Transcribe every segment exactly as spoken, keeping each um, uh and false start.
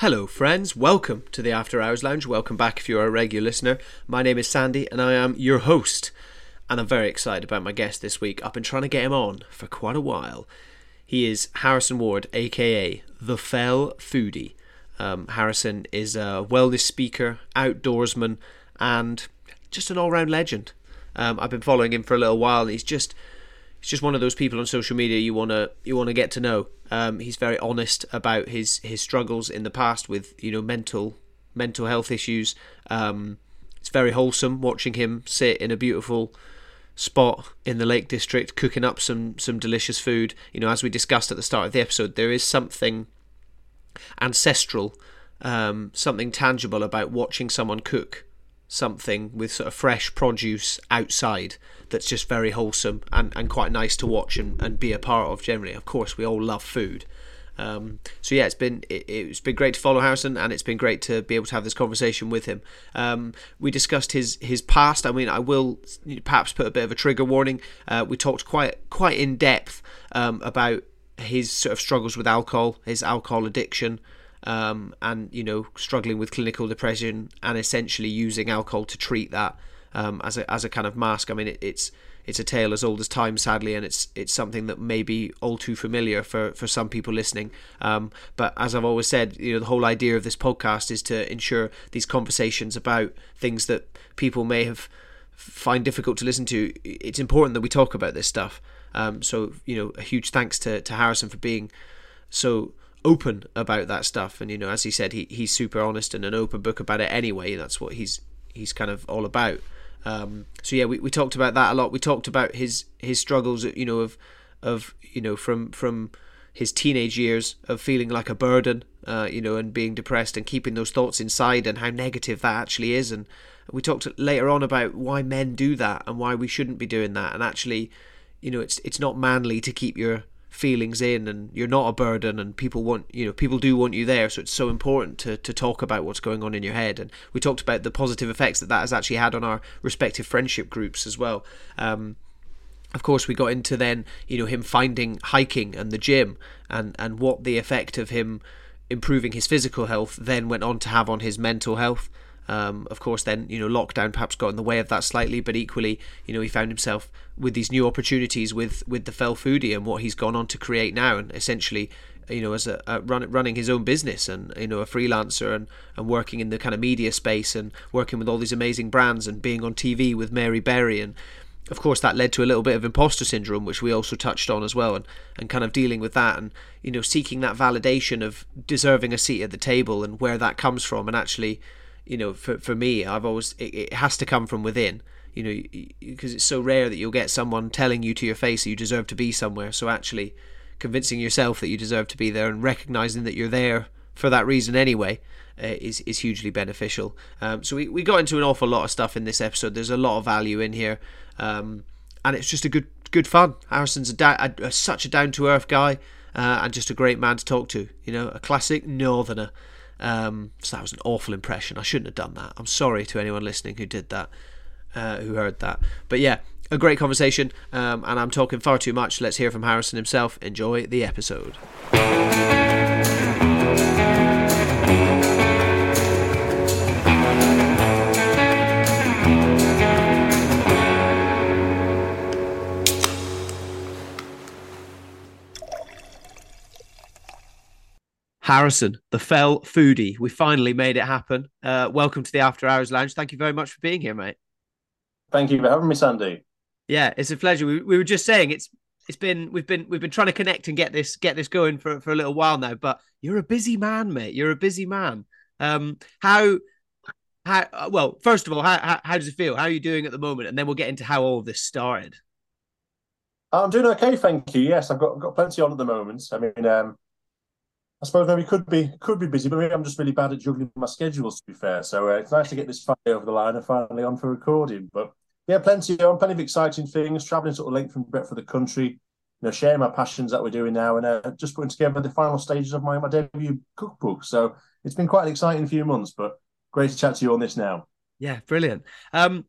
Hello friends, welcome to the After Hours Lounge. Welcome back if you're a regular listener. My name is Sandy and I am your host. And I'm very excited about my guest this week. I've been trying to get him on for quite a while. He is Harrison Ward, aka The Fell Foodie. Um, Harrison is a wellness speaker, outdoorsman, and just an all-round legend. Um, I've been following him for a little while and he's just... It's just one of those people on social media you wanna you wanna get to know. Um, he's very honest about his, his struggles in the past with you know mental mental health issues. Um, it's very wholesome watching him sit in a beautiful spot in the Lake District cooking up some some delicious food. You know, as we discussed at the start of the episode, there is something ancestral, um, something tangible about watching someone cook something with sort of fresh produce outside that's just very wholesome and, and quite nice to watch and, and be a part of generally. Of course, we all love food. Um, so yeah, it's been it, it's been great to follow Harrison, and it's been great to be able to have this conversation with him. Um, we discussed his his past. I mean, I will perhaps put a bit of a trigger warning. Uh, we talked quite quite in depth um, about his sort of struggles with alcohol, his alcohol addiction, um, and you know struggling with clinical depression, and essentially using alcohol to treat that. Um, as a as a kind of mask. I mean, it, it's it's a tale as old as time, sadly, and it's it's something that may be all too familiar for, for some people listening. Um, but as I've always said, you know, the whole idea of this podcast is to ensure these conversations about things that people may have find difficult to listen to. It's important that we talk about this stuff. Um, so you know, a huge thanks to to Harrison for being so open about that stuff. And you know, as he said, he he's super honest and an open book about it anyway. That's what he's he's kind of all about. Um, so yeah, we, we talked about that a lot. We talked about his, his struggles, you know, of of you know from from his teenage years of feeling like a burden, uh, you know, and being depressed and keeping those thoughts inside and how negative that actually is. And we talked later on about why men do that and why we shouldn't be doing that. And actually, you know, it's it's not manly to keep your feelings in, and you're not a burden, and people want you know people do want you there. So it's so important to to talk about what's going on in your head. And we talked about the positive effects that that has actually had on our respective friendship groups as well. Um of course, we got into then you know him finding hiking and the gym, and and what the effect of him improving his physical health then went on to have on his mental health. Um, of course, then, you know, lockdown perhaps got in the way of that slightly, but equally, you know, he found himself with these new opportunities with, with the Fell Foodie and what he's gone on to create now, and essentially, you know, as a, a run, running his own business and, you know, a freelancer and, and working in the kind of media space and working with all these amazing brands and being on T V with Mary Berry. And of course, that led to a little bit of imposter syndrome, which we also touched on as well, and, and kind of dealing with that and, you know, seeking that validation of deserving a seat at the table and where that comes from. And actually, you know, for for me, I've always, it, it has to come from within, you know, because it's so rare that you'll get someone telling you to your face that you deserve to be somewhere. So actually convincing yourself that you deserve to be there and recognizing that you're there for that reason anyway uh, is, is hugely beneficial. Um, so we, we got into an awful lot of stuff in this episode. There's a lot of value in here. Um, and it's just a good, good fun. Harrison's a da- a, a, such a down-to-earth guy uh, and just a great man to talk to, you know, a classic northerner. Um, so that was an awful impression. I shouldn't have done that. I'm sorry to anyone listening who did that, uh, who heard that. But yeah, a great conversation, um, and I'm talking far too much. Let's hear from Harrison himself. Enjoy the episode. Harrison, the Fell Foodie. We finally made it happen. Uh, welcome to the After Hours Lounge. Thank you very much for being here, mate. Thank you for having me, Sandy. Yeah, it's a pleasure. We, we were just saying it's it's been we've been we've been trying to connect and get this get this going for, for a little while now. But you're a busy man, mate. You're a busy man. Um, how how well? First of all, how, how how does it feel? How are you doing at the moment? And then we'll get into how all of this started. I'm doing okay, thank you. Yes, I've got I've got plenty on at the moment. I mean, um. I suppose maybe could be could be busy, but maybe I'm just really bad at juggling my schedules, to be fair. So uh, it's nice to get this Friday over the line and finally on for recording. But yeah, plenty on, plenty of exciting things, travelling sort of length and breadth of the country, you know, sharing my passions that we're doing now, and uh, just putting together the final stages of my, my debut cookbook. So it's been quite an exciting few months, but great to chat to you on this now. Yeah, brilliant. Um,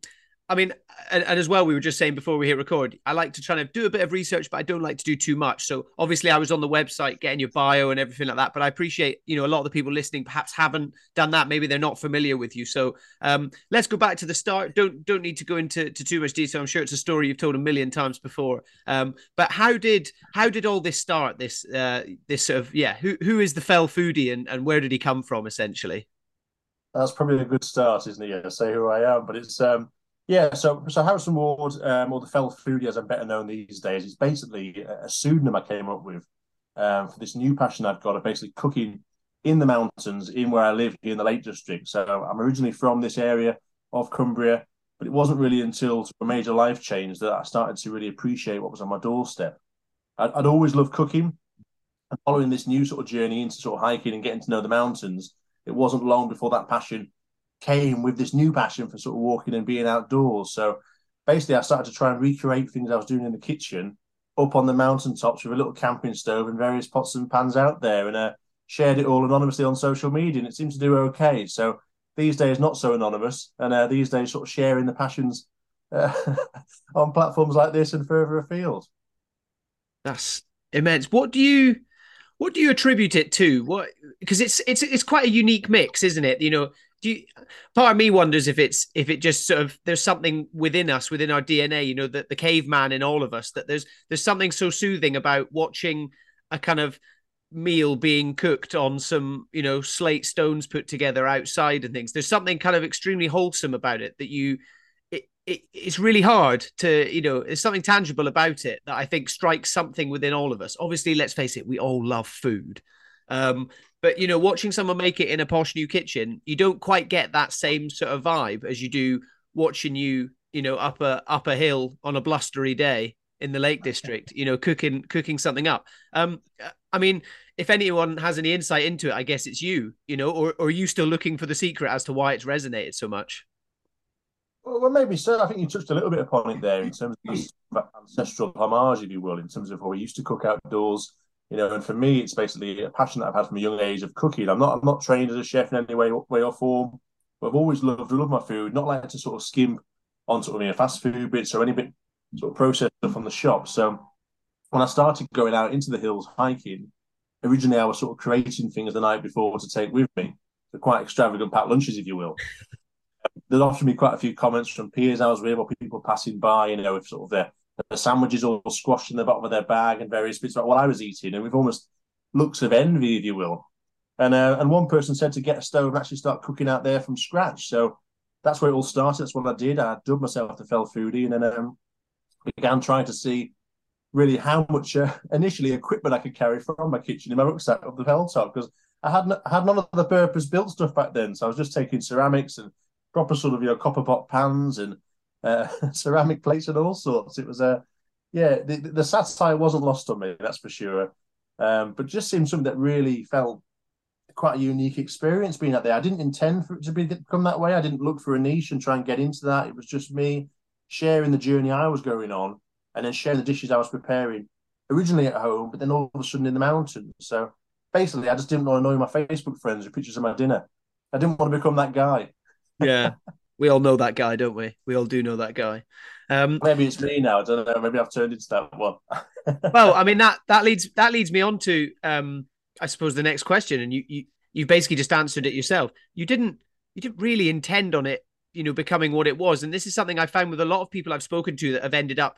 I mean, and, and as well, we were just saying before we hit record, I like to try to do a bit of research, but I don't like to do too much. So obviously I was on the website getting your bio and everything like that, but I appreciate, you know, a lot of the people listening perhaps haven't done that. Maybe they're not familiar with you. So um, let's go back to the start. Don't don't need to go into to too much detail. I'm sure it's a story you've told a million times before. Um, but how did how did all this start? This uh, this sort of, yeah, who who is the Fell Foodie and, and where did he come from, essentially? That's probably a good start, isn't it? Yeah, say who I am, but it's... Um... Yeah, so so Harrison Ward, um, or the Fell Foodie, as I'm better known these days, is basically a pseudonym I came up with um, for this new passion I've got of basically cooking in the mountains, in where I live, in the Lake District. So I'm originally from this area of Cumbria, but it wasn't really until a major life change that I started to really appreciate what was on my doorstep. I'd, I'd always loved cooking, and following this new sort of journey into sort of hiking and getting to know the mountains, it wasn't long before that passion came with this new passion for sort of walking and being outdoors. So basically I started to try and recreate things I was doing in the kitchen up on the mountaintops with a little camping stove and various pots and pans out there, and uh, shared it all anonymously on social media, and it seemed to do okay. So these days, not so anonymous, and uh, these days sort of sharing the passions uh, on platforms like this and further afield. That's immense. What do you... What do you attribute it to? What, because it's it's it's quite a unique mix, isn't it? You know, do you, part of me wonders if it's if it just sort of there's something within us, within our D N A, you know, that the caveman in all of us, that there's there's something so soothing about watching a kind of meal being cooked on some, you know, slate stones put together outside and things. There's something kind of extremely wholesome about it that you it, it it's really hard to, you know, there's something tangible about it that I think strikes something within all of us. Obviously, let's face it, we all love food. Um, but, you know, watching someone make it in a posh new kitchen, you don't quite get that same sort of vibe as you do watching you, you know, up a, up a hill on a blustery day in the Lake District, you know, cooking, cooking something up. Um, I mean, if anyone has any insight into it, I guess it's you, you know, or, or are you still looking for the secret as to why it's resonated so much? Well, maybe so. I think you touched a little bit upon it there in terms of this ancestral homage, if you will, in terms of how we used to cook outdoors. You know, and for me, it's basically a passion that I've had from a young age of cooking. I'm not, I'm not trained as a chef in any way, way or form, but I've always loved, loved my food. Not like to sort of skimp on sort of, you know, fast food bits or any bit sort of processed stuff from the shop. So when I started going out into the hills hiking, originally I was sort of creating things the night before to take with me. So quite extravagant packed lunches, if you will. There'd often be quite a few comments from peers I was with or people passing by, you know, if sort of they're the sandwiches all squashed in the bottom of their bag and various bits about what I was eating, and with almost looks of envy, if you will. And uh, and one person said to get a stove and actually start cooking out there from scratch. So that's where it all started. That's what I did. I dubbed myself the Fell Foodie, and then um, began trying to see really how much uh, initially equipment I could carry from my kitchen in my rucksack up the hilltop, because I had, no, I had none of the purpose-built stuff back then. So I was just taking ceramics and proper sort of, you know, copper pot pans and Uh, ceramic plates and all sorts. It was a uh, yeah the, the satire wasn't lost on me, that's for sure, um, but just seemed something that really felt quite a unique experience being out there. I didn't intend for it to be, become that way. I didn't look for a niche and try and get into that. It was just me sharing the journey I was going on, and then sharing the dishes I was preparing originally at home, but then all of a sudden in the mountains. So basically I just didn't want to annoy my Facebook friends with pictures of my dinner. I didn't want to become that guy. Yeah. We all know that guy, don't we? We all do know that guy. Um, maybe it's me now. I don't know. Maybe I've turned into that one. Well, I mean, that that leads that leads me on to, um, I suppose, the next question. And you you you basically just answered it yourself. You didn't you didn't really intend on it, you know, becoming what it was. And this is something I found with a lot of people I've spoken to that have ended up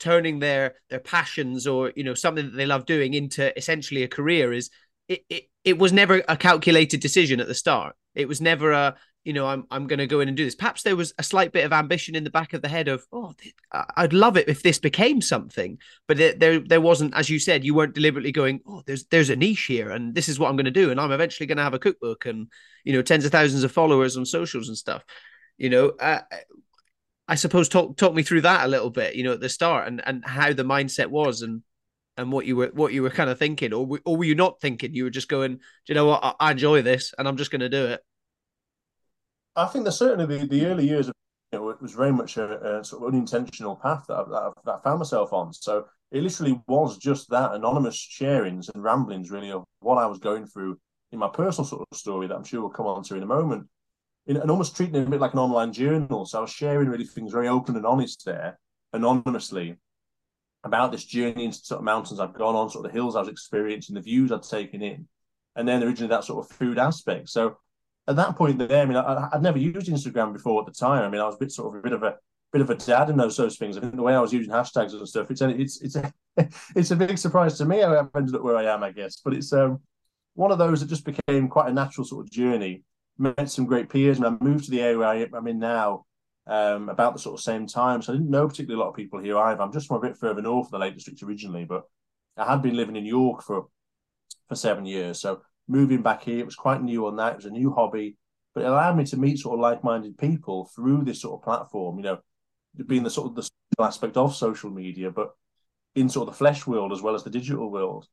turning their their passions or, you know, something that they love doing into essentially a career. Is it it it was never a calculated decision at the start. It was never a, you know, I'm I'm going to go in and do this. Perhaps there was a slight bit of ambition in the back of the head of, oh, I'd love it if this became something. But there, there there wasn't, as you said, you weren't deliberately going, oh, there's there's a niche here and this is what I'm going to do. And I'm eventually going to have a cookbook and, you know, tens of thousands of followers on socials and stuff. You know, uh, I suppose talk talk me through that a little bit, you know, at the start, and, and how the mindset was and and what you were what you were kind of thinking, or, or were you not thinking? You were just going, do you know what, I enjoy this and I'm just going to do it. I think that certainly the, the early years of, you know, it was very much a, a sort of unintentional path that I, that, I, that I found myself on. So it literally was just that anonymous sharings and ramblings, really, of what I was going through in my personal sort of story that I'm sure we'll come on to in a moment. in, and almost treating it a bit like an online journal. So I was sharing really things very open and honest there, anonymously, about this journey into sort of mountains I've gone on, sort of the hills I was experiencing, the views I'd taken in, and then originally that sort of food aspect. So at that point there, I mean, I, I'd never used Instagram before at the time. I mean, I was a bit sort of a bit of a bit of a dad in those those things. I think the way I was using hashtags and stuff, it's it's it's a, it's a big surprise to me how I've ended up where I am, I guess. But it's um one of those that just became quite a natural sort of journey. Met some great peers, and I moved to the area I, I'm in now um about the sort of same time. So I didn't know particularly a lot of people here either. I'm just from a bit further north of the Lake District originally, but I had been living in York for for seven years. So moving back here, it was quite new on that. It was a new hobby, but it allowed me to meet sort of like-minded people through this sort of platform, you know, being the sort of the aspect of social media, but in sort of the flesh world as well as the digital world.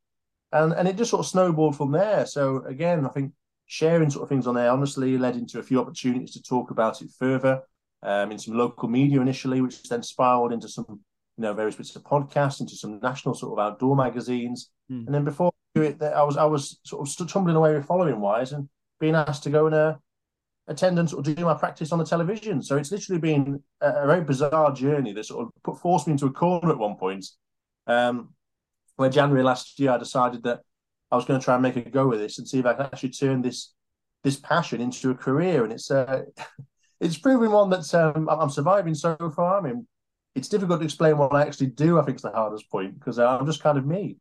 And and it just sort of snowballed from there. So again, I think sharing sort of things on there honestly led into a few opportunities to talk about it further. Um, in some local media initially, which then spiraled into some, you know, various bits of podcasts, into some national sort of outdoor magazines. Mm. And then before I knew it, I was I was sort of tumbling away with following wise and being asked to go and uh, attend and sort of do my practice on the television. So it's literally been a, a very bizarre journey that sort of put, forced me into a corner at one point, um, where January last year I decided that I was going to try and make a go with this and see if I could actually turn this this passion into a career. And it's uh, it's proven one that um, I'm surviving so far. I mean, it's difficult to explain what I actually do. I think it's the hardest point because I'm just kind of me.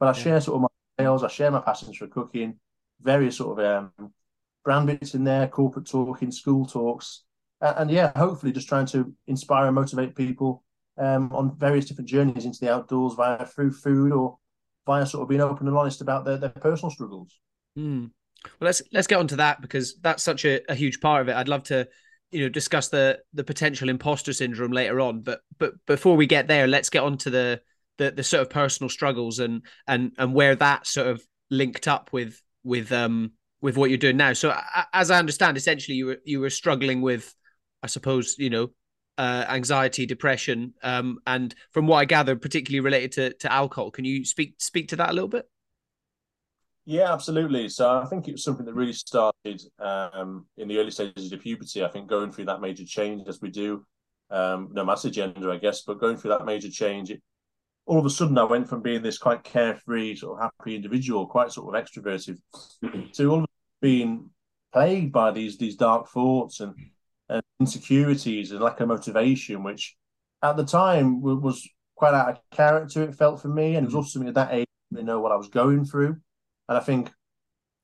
But I yeah. share sort of my tales. I share my passions for cooking, various sort of um, brand bits in there, corporate talking, school talks, and, and yeah, hopefully just trying to inspire and motivate people um, on various different journeys into the outdoors via through food or via sort of being open and honest about their, their personal struggles. Mm. Well, let's let's get on to that because that's such a, a huge part of it. I'd love to, you know, discuss the the potential imposter syndrome later on, but but before we get there, let's get on to the the, the sort of personal struggles and and and where that sort of linked up with with um with what you're doing now. So as I understand, essentially you were you were struggling with, I suppose, you know, uh, anxiety, depression, um, and from what I gather, particularly related to to alcohol. Can you speak speak to that a little bit? Yeah, absolutely. So I think it was something that really started um, in the early stages of puberty. I think going through that major change, as we do, um, no matter gender, I guess, but going through that major change, it, all of a sudden I went from being this quite carefree, sort of happy individual, quite sort of extroverted, to all of a sudden being plagued by these these dark thoughts and, and insecurities and lack of motivation, which at the time was quite out of character, it felt for me. And it was also something at that age, I didn't know what I was going through. And I think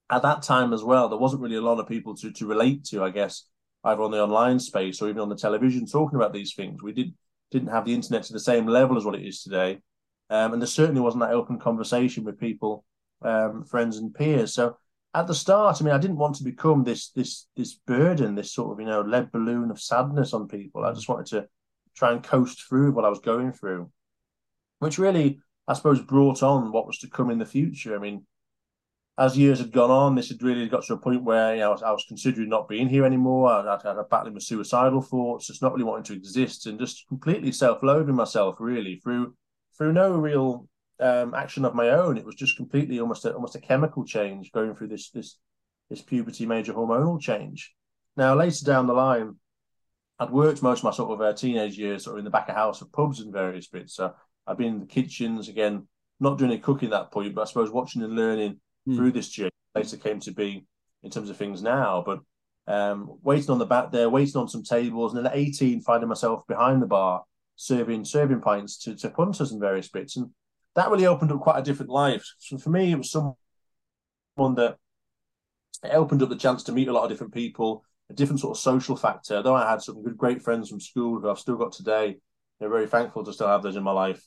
at that time as well, there wasn't really a lot of people to, to relate to, I guess, either on the online space or even on the television talking about these things. We did, didn't have the internet to the same level as what it is today. Um, and there certainly wasn't that open conversation with people, um, friends and peers. So at the start, I mean, I didn't want to become this this this burden, this sort of, you know, lead balloon of sadness on people. I just wanted to try and coast through what I was going through, which really, I suppose, brought on what was to come in the future. I mean, as years had gone on, this had really got to a point where, you know, I was, I was considering not being here anymore. I had a battling with suicidal thoughts, just not really wanting to exist, and just completely self-loathing myself, really, through through no real um, action of my own. It was just completely almost a, almost a chemical change going through this this this puberty major hormonal change. Now, later down the line, I'd worked most of my sort of uh, teenage years sort of in the back of house of pubs and various bits. So I'd been in the kitchens again, not doing any cooking at that point, but I suppose watching and learning through this journey later came to be in terms of things now. But um waiting on the back there, waiting on some tables, and then at eighteen finding myself behind the bar serving serving pints to, to punters and various bits. And that really opened up quite a different life. So for me, it was someone that it opened up the chance to meet a lot of different people, a different sort of social factor. Though I had some good great friends from school who I've still got today, they're very thankful to still have those in my life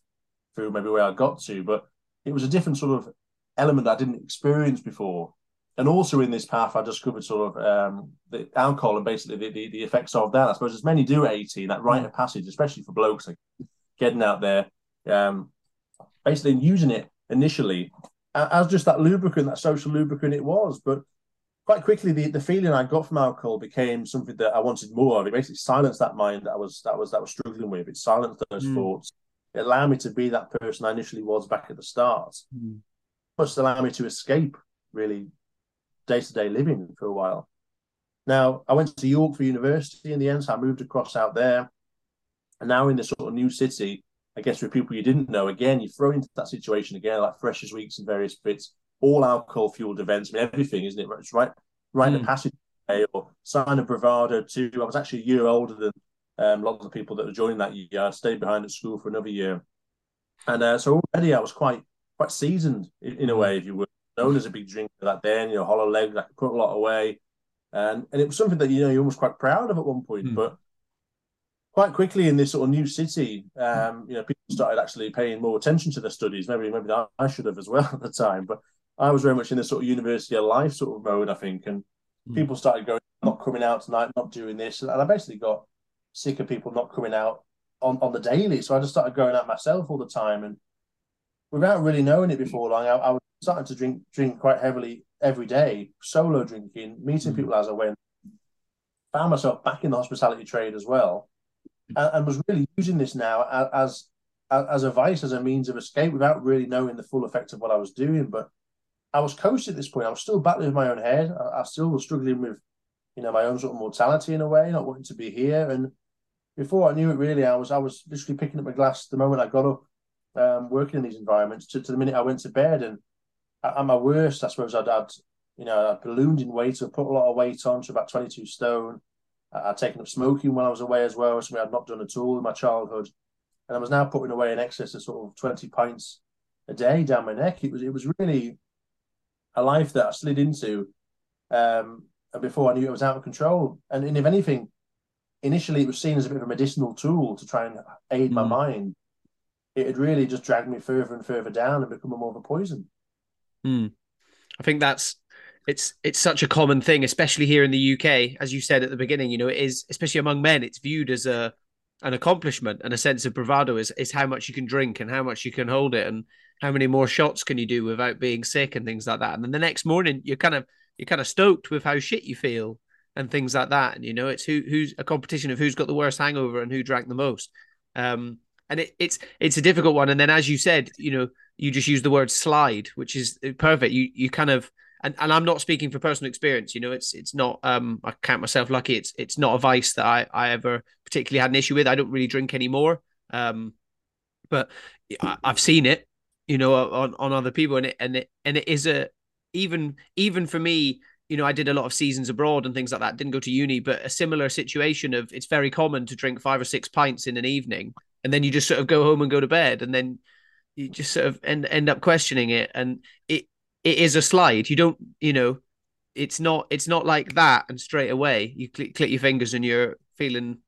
through maybe where I got to, but it was a different sort of element that I didn't experience before. And also in this path, I discovered sort of um, the alcohol and basically the, the, the effects of that. I suppose as many do at eighteen, that rite of passage, especially for blokes like getting out there, um, basically using it initially as just that lubricant, that social lubricant it was. But quite quickly, the, the feeling I got from alcohol became something that I wanted more of. It basically silenced that mind that I was that was that was struggling with. It silenced those mm. thoughts. It allowed me to be that person I initially was back at the start. Mm. Must allow me to escape really day-to-day living for a while. Now, I went to York for university in the end, so I moved across out there. And now in this sort of new city, I guess with people you didn't know, again, you're thrown into that situation again, like Freshers' Weeks and various bits, all alcohol-fueled events, I mean, everything, isn't it? It's right, right mm. in the passage or sign of bravado too. I was actually a year older than um, a lot of the people that were joining that year. I stayed behind at school for another year. And uh, so already I was quite quite seasoned in, in a way, if you were known as a big drinker that day, and, you know, hollow legs, I could put a lot away. And and it was something that, you know, you're almost quite proud of at one point. Mm. But quite quickly in this sort of new city, um, you know, people started actually paying more attention to their studies. Maybe maybe I should have as well at the time. But I was very much in this sort of university of life sort of mode, I think. And mm. people started going, not coming out tonight, not doing this. And I basically got sick of people not coming out on, on the daily. So I just started going out myself all the time. And without really knowing it before long, I, I was starting to drink drink quite heavily every day, solo drinking, meeting mm. people as I went. Found myself back in the hospitality trade as well. And was really using this now as, as as a vice, as a means of escape, without really knowing the full effect of what I was doing. But I was coached at this point. I was still battling with my own head. I, I still was struggling with, you know, my own sort of mortality in a way, not wanting to be here. And before I knew it, really, I was I was literally picking up my glass the moment I got up, um, working in these environments, to, to the minute I went to bed. And at, at my worst, I suppose I'd had, you know, I'd ballooned in weight. I put a lot of weight on to about twenty-two stone. I'd taken up smoking when I was away as well, something I'd not done at all in my childhood. And I was now putting away in excess of sort of twenty pints a day down my neck. It was it was really a life that I slid into. Um, and before I knew it, I was out of control. And, and if anything, initially it was seen as a bit of a medicinal tool to try and aid mm. my mind. It had really just dragged me further and further down and become more of a poison. Mm. I think that's... It's it's such a common thing, especially here in the U K, as you said at the beginning. You know, it is, especially among men, it's viewed as a an accomplishment and a sense of bravado is, is how much you can drink and how much you can hold it and how many more shots can you do without being sick and things like that. And then the next morning, you're kind of you're kind of stoked with how shit you feel and things like that. And you know, it's who who's a competition of who's got the worst hangover and who drank the most. Um, and it, it's it's a difficult one. And then, as you said, you know, you just use the word slide, which is perfect. You you kind of And, and I'm not speaking for personal experience, you know, it's it's not, um, I count myself lucky, it's it's not a vice that I, I ever particularly had an issue with. I don't really drink anymore, um, but I, I've seen it, you know, on, on other people, and it, and it and it is a, even even for me, you know, I did a lot of seasons abroad and things like that, didn't go to uni, but a similar situation of it's very common to drink five or six pints in an evening, and then you just sort of go home and go to bed, and then you just sort of end, end up questioning it, and it, It is a slide. You don't, you know, it's not, it's not like that. And straight away you click, click your fingers and you're feeling,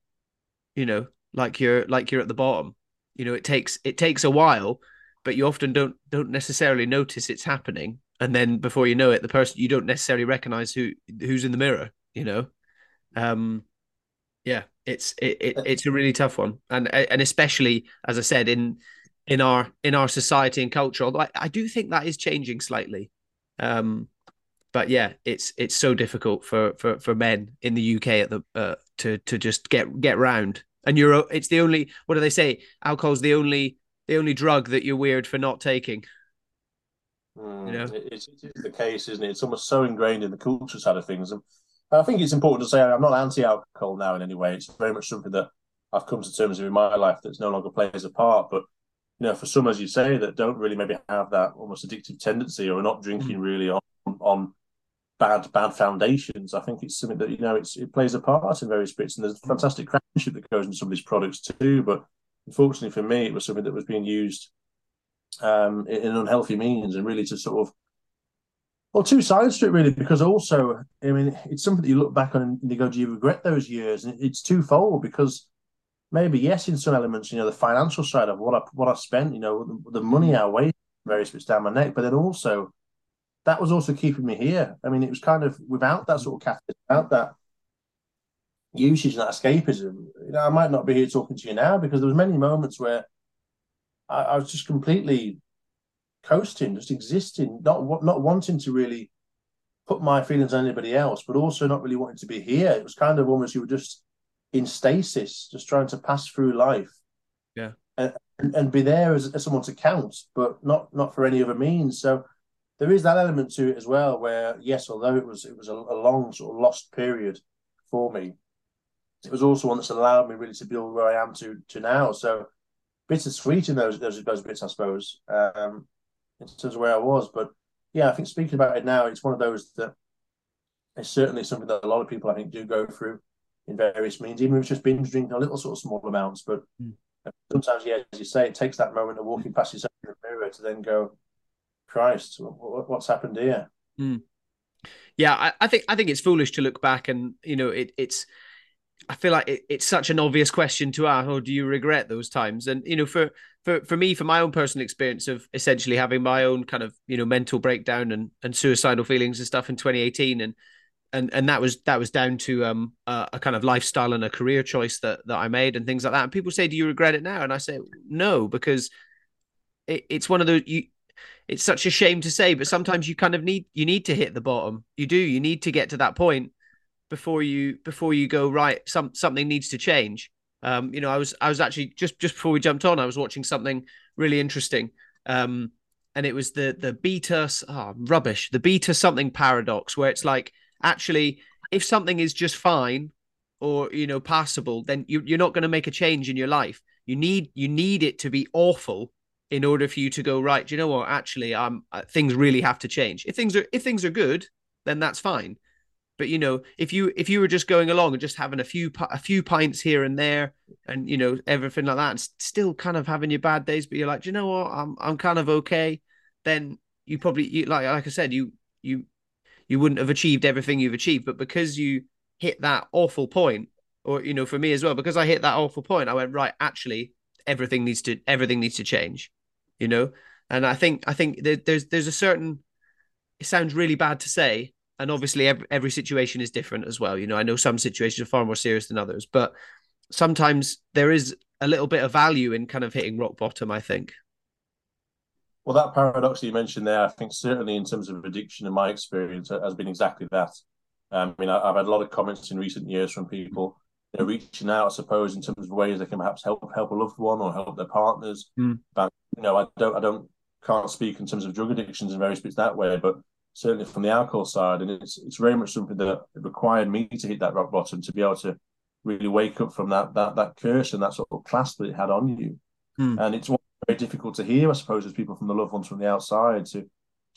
you know, like you're, like you're at the bottom, you know, it takes, it takes a while, but you often don't, don't necessarily notice it's happening. And then before you know it, the person, you don't necessarily recognize who, who's in the mirror, you know? Um, yeah, it's, it, it it's a really tough one. And, and especially, as I said, in, in our in our society and culture, although I, I do think that is changing slightly, um, but yeah, it's it's so difficult for for, for men in the U K at the uh, to to just get get round. And you're it's the only what do they say? Alcohol's the only the only drug that you're weird for not taking. Mm, you know? it's, it's the case, isn't it? It's almost so ingrained in the culture side of things. And I think it's important to say I'm not anti-alcohol now in any way. It's very much something that I've come to terms with in my life that's no longer plays a part, but. You know, for some, as you say, that don't really maybe have that almost addictive tendency or are not drinking really on on bad bad foundations, I think it's something that, you know, it's it plays a part in various bits. And there's a fantastic craftsmanship that goes into some of these products too. But unfortunately for me, it was something that was being used um, in, in unhealthy means and really to sort of, well, two sides to it really, because also, I mean, it's something that you look back on and you go, do you regret those years? And it's twofold because... Maybe, yes, in some elements, you know, the financial side of what I what I spent, you know, the, the money I wasted, various bits down my neck, but then also that was also keeping me here. I mean, it was kind of without that sort of catalyst, without that usage and that escapism, you know, I might not be here talking to you now because there was many moments where I, I was just completely coasting, just existing, not not wanting to really put my feelings on anybody else, but also not really wanting to be here. It was kind of almost you were just in stasis, just trying to pass through life, yeah, and, and be there as, as someone to count, but not not for any other means. So there is that element to it as well, where yes, although it was it was a, a long sort of lost period for me, it was also one that's allowed me really to build where I am to to now. So bittersweet in those those those bits, I suppose, um, in terms of where I was. But yeah, I think speaking about it now, it's one of those that is certainly something that a lot of people I think do go through in various means, even if it's just binge drinking a little sort of small amounts. But mm. sometimes, yeah, as you say, it takes that moment of walking past yourself in the mirror to then go, Christ, what, what's happened here? Mm. Yeah, I, I think I think it's foolish to look back and, you know, it it's. I feel like it, it's such an obvious question to ask, or do you regret those times? And, you know, for, for, for me, for my own personal experience of essentially having my own kind of, you know, mental breakdown and, and suicidal feelings and stuff in twenty eighteen. And, and, and that was, that was down to um a, a kind of lifestyle and a career choice that, that I made and things like that. And people say, do you regret it now? And I say, no, because it, it's one of those, you, it's such a shame to say, but sometimes you kind of need, you need to hit the bottom. You do, you need to get to that point before you before you go, right, some something needs to change. Um you know, I was I was actually just just before we jumped on, I was watching something really interesting, um and it was the the beta oh, rubbish the beta something paradox, where it's like, actually, if something is just fine or, you know, passable, then you, you're not going to make a change in your life. You need you need it to be awful in order for you to go, right, do you know what, actually, um things really have to change. If things are if things are good, then that's fine. But, you know, if you if you were just going along and just having a few a few pints here and there, and, you know, everything like that, and still kind of having your bad days, but you're like, do you know what, I'm I'm kind of okay, then you probably you, like like I said, you you you wouldn't have achieved everything you've achieved. But because you hit that awful point, or, you know, for me as well, because I hit that awful point, I went, right, actually, everything needs to everything needs to change, you know. And I think I think there, there's there's a certain, it sounds really bad to say. And obviously every, every situation is different as well. You know, I know some situations are far more serious than others, but sometimes there is a little bit of value in kind of hitting rock bottom, I think. Well, that paradox that you mentioned there, I think certainly in terms of addiction, in my experience, has been exactly that. Um, I mean, I've had a lot of comments in recent years from people, you know, reaching out, I suppose, in terms of ways they can perhaps help help a loved one or help their partners. Mm. But, you know, I don't, I don't, can't speak in terms of drug addictions and various bits that way, but certainly from the alcohol side, and it's it's very much something that required me to hit that rock bottom to be able to really wake up from that that that curse and that sort of clasp that it had on you. Mm. And it's very difficult to hear, I suppose, as people from the loved ones from the outside, to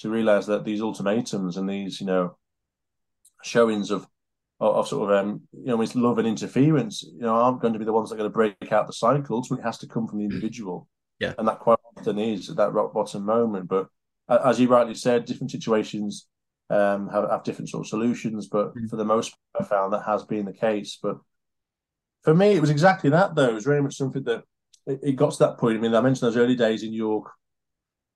to realise that these ultimatums and these, you know, showings of of sort of um you know, it's love and interference, you know, aren't going to be the ones that are going to break out the cycle. Ultimately, it has to come from the individual. Yeah, and that quite often is at that rock bottom moment, but. As you rightly said, different situations um, have, have different sort of solutions, but mm. for the most part, I found that has been the case. But for me, it was exactly that, though. It was very much something that it, it got to that point. I mean, I mentioned those early days in York.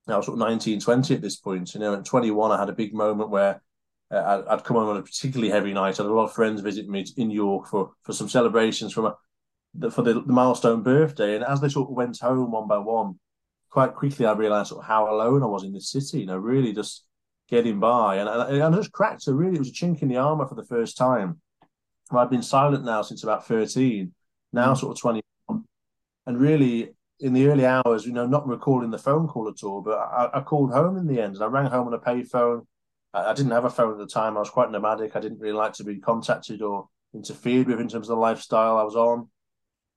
I was sort of nineteen, twenty at this point. You know, at twenty-one, I had a big moment where uh, I'd come home on a particularly heavy night. I had a lot of friends visit me in York for, for some celebrations from a, the, for the, the milestone birthday. And as they sort of went home one by one, quite quickly, I realised sort of how alone I was in this city, you know, really just getting by. And, and, and I just cracked, so really it was a chink in the armour for the first time. And I've been silent now since about thirteen, now sort of twenty-one. And really, in the early hours, you know, not recalling the phone call at all, but I, I called home in the end, and I rang home on a payphone. I, I didn't have a phone at the time. I was quite nomadic. I didn't really like to be contacted or interfered with in terms of the lifestyle I was on.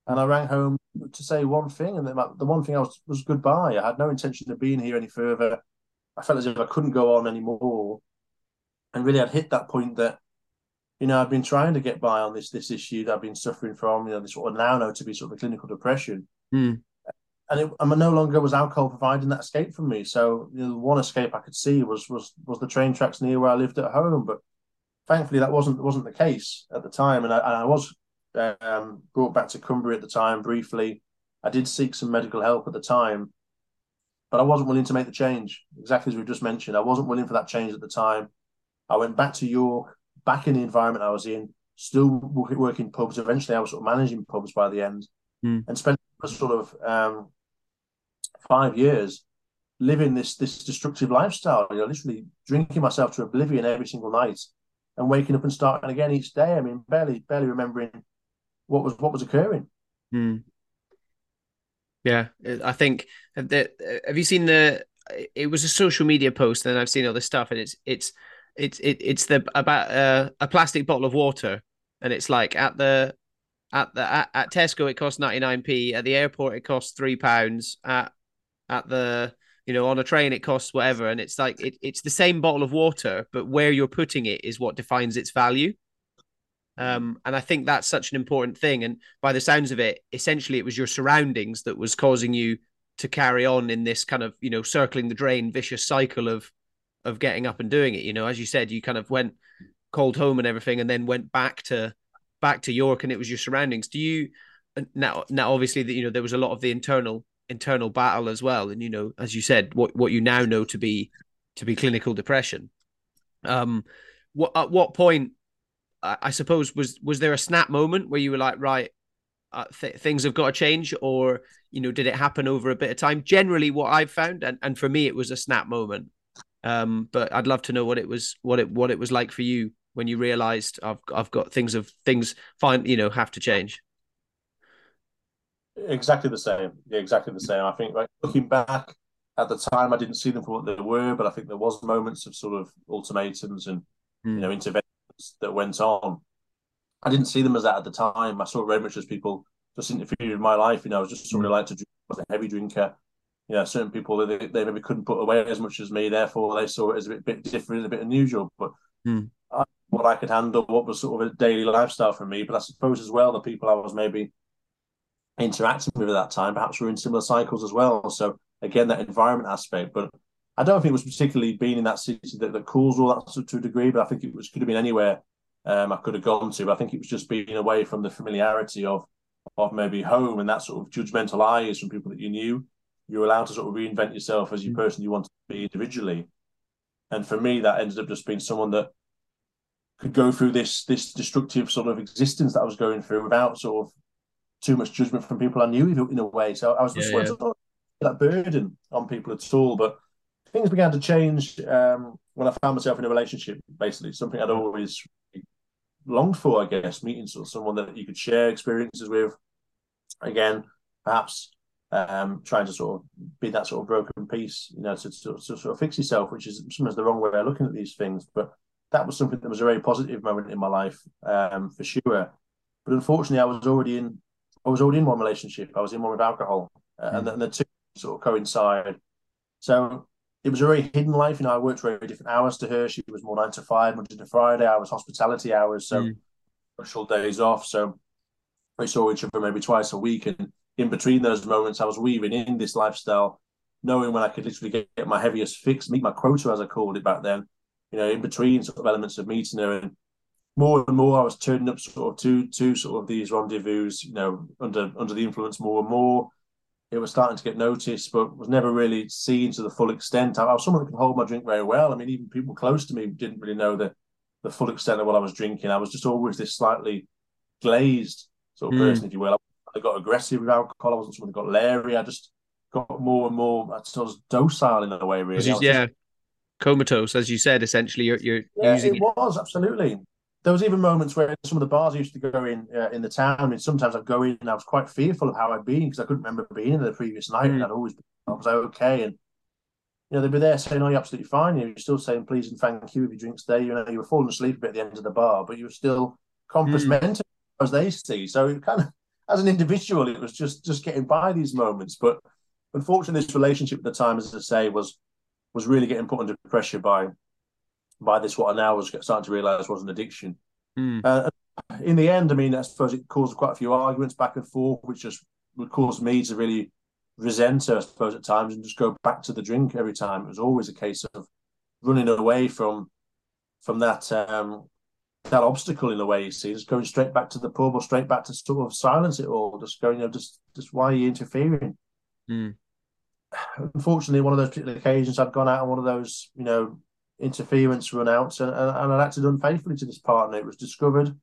And I rang home to say one thing, and the one thing I was, was goodbye. I had no intention of being here any further. I felt as if I couldn't go on anymore. And really, I'd hit that point that, you know, I've been trying to get by on this this issue that I've been suffering from, you know, this what I now know to be sort of a clinical depression. Mm. And it, I no longer was alcohol providing that escape for me. So, you know, the one escape I could see was was was the train tracks near where I lived at home. But thankfully, that wasn't wasn't the case at the time, and I, and I was. Um, brought back to Cumbria at the time briefly. I did seek some medical help at the time, but I wasn't willing to make the change, exactly as we just mentioned. I wasn't willing for that change at the time. I went back to York, back in the environment I was in, still working pubs. Eventually I was sort of managing pubs by the end, mm. and spent sort of um, five years living this this destructive lifestyle, you know, literally drinking myself to oblivion every single night and waking up and starting again each day. I mean, barely barely remembering What was what was occurring? Mm. Yeah, I think that. Have you seen the? it was a social media post, and I've seen other stuff, and it's it's it's it, it's the about uh, a plastic bottle of water, and it's like at the at the at, at Tesco it costs ninety-nine p, at the airport it costs three pounds, at at the you know on a train it costs whatever, and it's like it, it's the same bottle of water, but where you're putting it is what defines its value. Um, and I think that's such an important thing. And by the sounds of it, essentially it was your surroundings that was causing you to carry on in this kind of, you know, circling the drain, vicious cycle of, of getting up and doing it. You know, as you said, you kind of went cold home and everything, and then went back to, back to York, and it was your surroundings. Do you now, now obviously that, you know, there was a lot of the internal, internal battle as well. And, you know, as you said, what, what you now know to be, to be clinical depression. Um, what, at what point, I suppose, was was there a snap moment where you were like, right, uh, th- things have got to change? Or, you know, did it happen over a bit of time? Generally what I've found, and, and for me, it was a snap moment. Um, but I'd love to know what it was, what it, what it was like for you when you realized I've, I've got things of things fine, you know, have to change. Exactly the same. Yeah, exactly the same. I think, like, looking back at the time, I didn't see them for what they were, but I think there was moments of sort of ultimatums and, mm. you know, intervention that went on. I didn't see them as that at the time. I saw it very much as people just interfering with my life. You know, I was just somebody like to drink, I was a heavy drinker. You know, certain people, they, they maybe couldn't put away as much as me, therefore they saw it as a bit, bit different, a bit unusual. But mm. I, what I could handle, what was sort of a daily lifestyle for me. But I suppose as well, the people I was maybe interacting with at that time, perhaps were in similar cycles as well. So again, that environment aspect. But I don't think it was particularly being in that city that, that caused all that to a degree, but I think it was could have been anywhere um, I could have gone to. But I think it was just being away from the familiarity of of maybe home and that sort of judgmental eyes from people that you knew. You were allowed to sort of reinvent yourself as your person you wanted to be individually. And for me, that ended up just being someone that could go through this this destructive sort of existence that I was going through without sort of too much judgment from people I knew in a way. So I was just yeah, yeah. sort of that burden on people at all, but things began to change um, when I found myself in a relationship, basically. Something I'd always longed for, I guess, meeting sort of someone that you could share experiences with. Again, perhaps um, trying to sort of be that sort of broken piece, you know, to, to, to sort of fix yourself, which is sometimes the wrong way of looking at these things. But that was something that was a very positive moment in my life, um, for sure. But unfortunately, I was already in I was already in one relationship. I was in one with alcohol, uh, mm. and, and the two sort of coincide. So it was a very hidden life. You know, I worked very different hours to her. She was more nine to five, Monday to Friday. I was hospitality hours, so mm. special days off. So we saw each other maybe twice a week. And in between those moments, I was weaving in this lifestyle, knowing when I could literally get, get my heaviest fix, meet my quota, as I called it back then, you know, in between sort of elements of meeting her. And more and more, I was turning up sort of to, to sort of these rendezvous, you know, under under the influence more and more. It was starting to get noticed, but was never really seen to the full extent. I, I was someone that could hold my drink very well. I mean, even people close to me didn't really know the, the full extent of what I was drinking. I was just always this slightly glazed sort of mm. person, if you will. I got aggressive with alcohol. I wasn't someone that got leery. I just got more and more, I sort of docile in a way, really. Just, yeah, just... comatose, as you said, essentially. You're, you're yeah, using it. It was, absolutely. There was even moments where some of the bars I used to go in uh, in the town, and sometimes I'd go in and I was quite fearful of how I'd been because I couldn't remember being in the previous night, and I'd always been, I was okay. And, you know, they'd be there saying, oh, you're absolutely fine. You're still saying please and thank you if your drink's there. You know, you were falling asleep a bit at the end of the bar, but you were still compass mm. mental, as they see. So it kind of, as an individual, it was just, just getting by these moments. But unfortunately, this relationship at the time, as I say, was was really getting put under pressure by by this, what I now was starting to realise was an addiction. Mm. Uh, in the end, I mean, I suppose it caused quite a few arguments back and forth, which just would cause me to really resent her, I suppose, at times, and just go back to the drink every time. It was always a case of running away from from that um, that obstacle in a way, you see, just going straight back to the pub or straight back to sort of silence it all, just going, you know, just, just why are you interfering? Mm. Unfortunately, one of those particular occasions, I'd gone out on one of those, you know, interference run outs, and, and I'd acted unfaithfully to this partner. It was discovered,